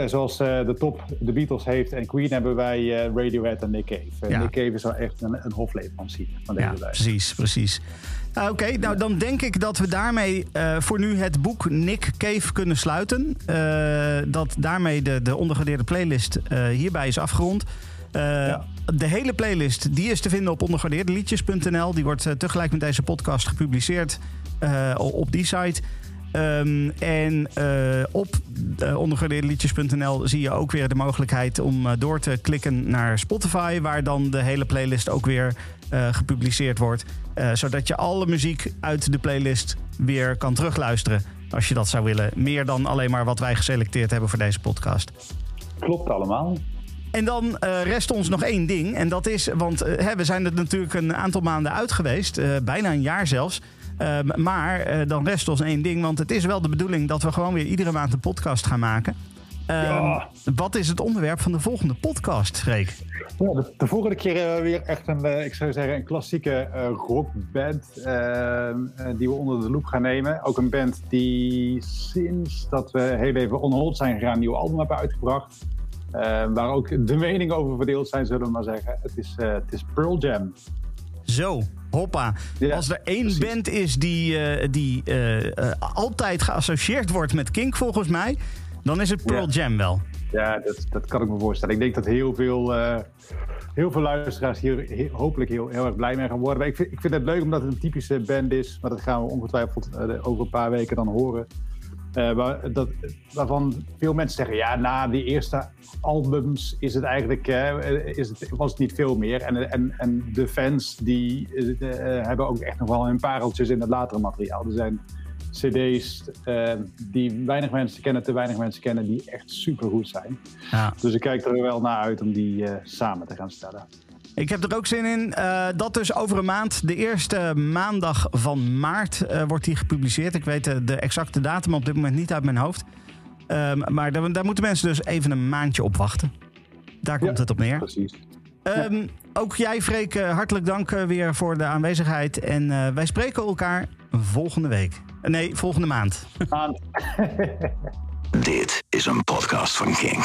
Zoals de top de Beatles heeft en Queen, hebben wij Radiohead en Nick Cave. Ja. Nick Cave is wel echt een hofleverancier van deze bedrijf. Precies. Oké, nou dan denk ik dat we daarmee voor nu het boek Nick Cave kunnen sluiten. Dat daarmee de ondergewaardeerde playlist hierbij is afgerond. De hele playlist die is te vinden op ondergewaardeerdeliedjes.nl. Die wordt tegelijk met deze podcast gepubliceerd op die site. En op ondergewaardeerdeliedjes.nl zie je ook weer de mogelijkheid om door te klikken naar Spotify, waar dan de hele playlist ook weer gepubliceerd wordt. Zodat je alle muziek uit de playlist weer kan terugluisteren, als je dat zou willen. Meer dan alleen maar wat wij geselecteerd hebben voor deze podcast. Klopt allemaal. En dan rest ons nog één ding. En dat is, want we zijn er natuurlijk een aantal maanden uit geweest. Bijna een jaar zelfs. Maar dan rest ons één ding. Want het is wel de bedoeling dat we gewoon weer iedere maand een podcast gaan maken. Wat is het onderwerp van de volgende podcast, Freek? Ja, de volgende keer weer echt een klassieke rockband. Die we onder de loep gaan nemen. Ook een band die sinds dat we heel even on hold zijn gegaan, een nieuw album hebben uitgebracht. Waar ook de meningen over verdeeld zijn, zullen we maar zeggen. Het is Pearl Jam. Zo, hoppa. Ja, als er één band is die altijd geassocieerd wordt met Kink, volgens mij, dan is het Pearl Jam wel. Ja, dat kan ik me voorstellen. Ik denk dat heel veel luisteraars hier hopelijk heel erg blij mee gaan worden. Maar ik vind het leuk omdat het een typische band is. Maar dat gaan we ongetwijfeld over een paar weken dan horen. Waarvan veel mensen zeggen, na die eerste albums is het eigenlijk was het niet veel meer. En de fans die hebben ook echt nog wel hun pareltjes in het latere materiaal. Er zijn cd's die te weinig mensen kennen, die echt supergoed zijn. Ja. Dus ik kijk er wel naar uit om die samen te gaan stellen. Ik heb er ook zin in. Dat dus over een maand. De eerste maandag van maart wordt die gepubliceerd. Ik weet de exacte datum op dit moment niet uit mijn hoofd. Maar daar moeten mensen dus even een maandje op wachten. Daar komt het op neer. Precies. Ook jij, Freek, hartelijk dank weer voor de aanwezigheid. En wij spreken elkaar volgende week. Nee, volgende maand. Dit is een podcast van Kink.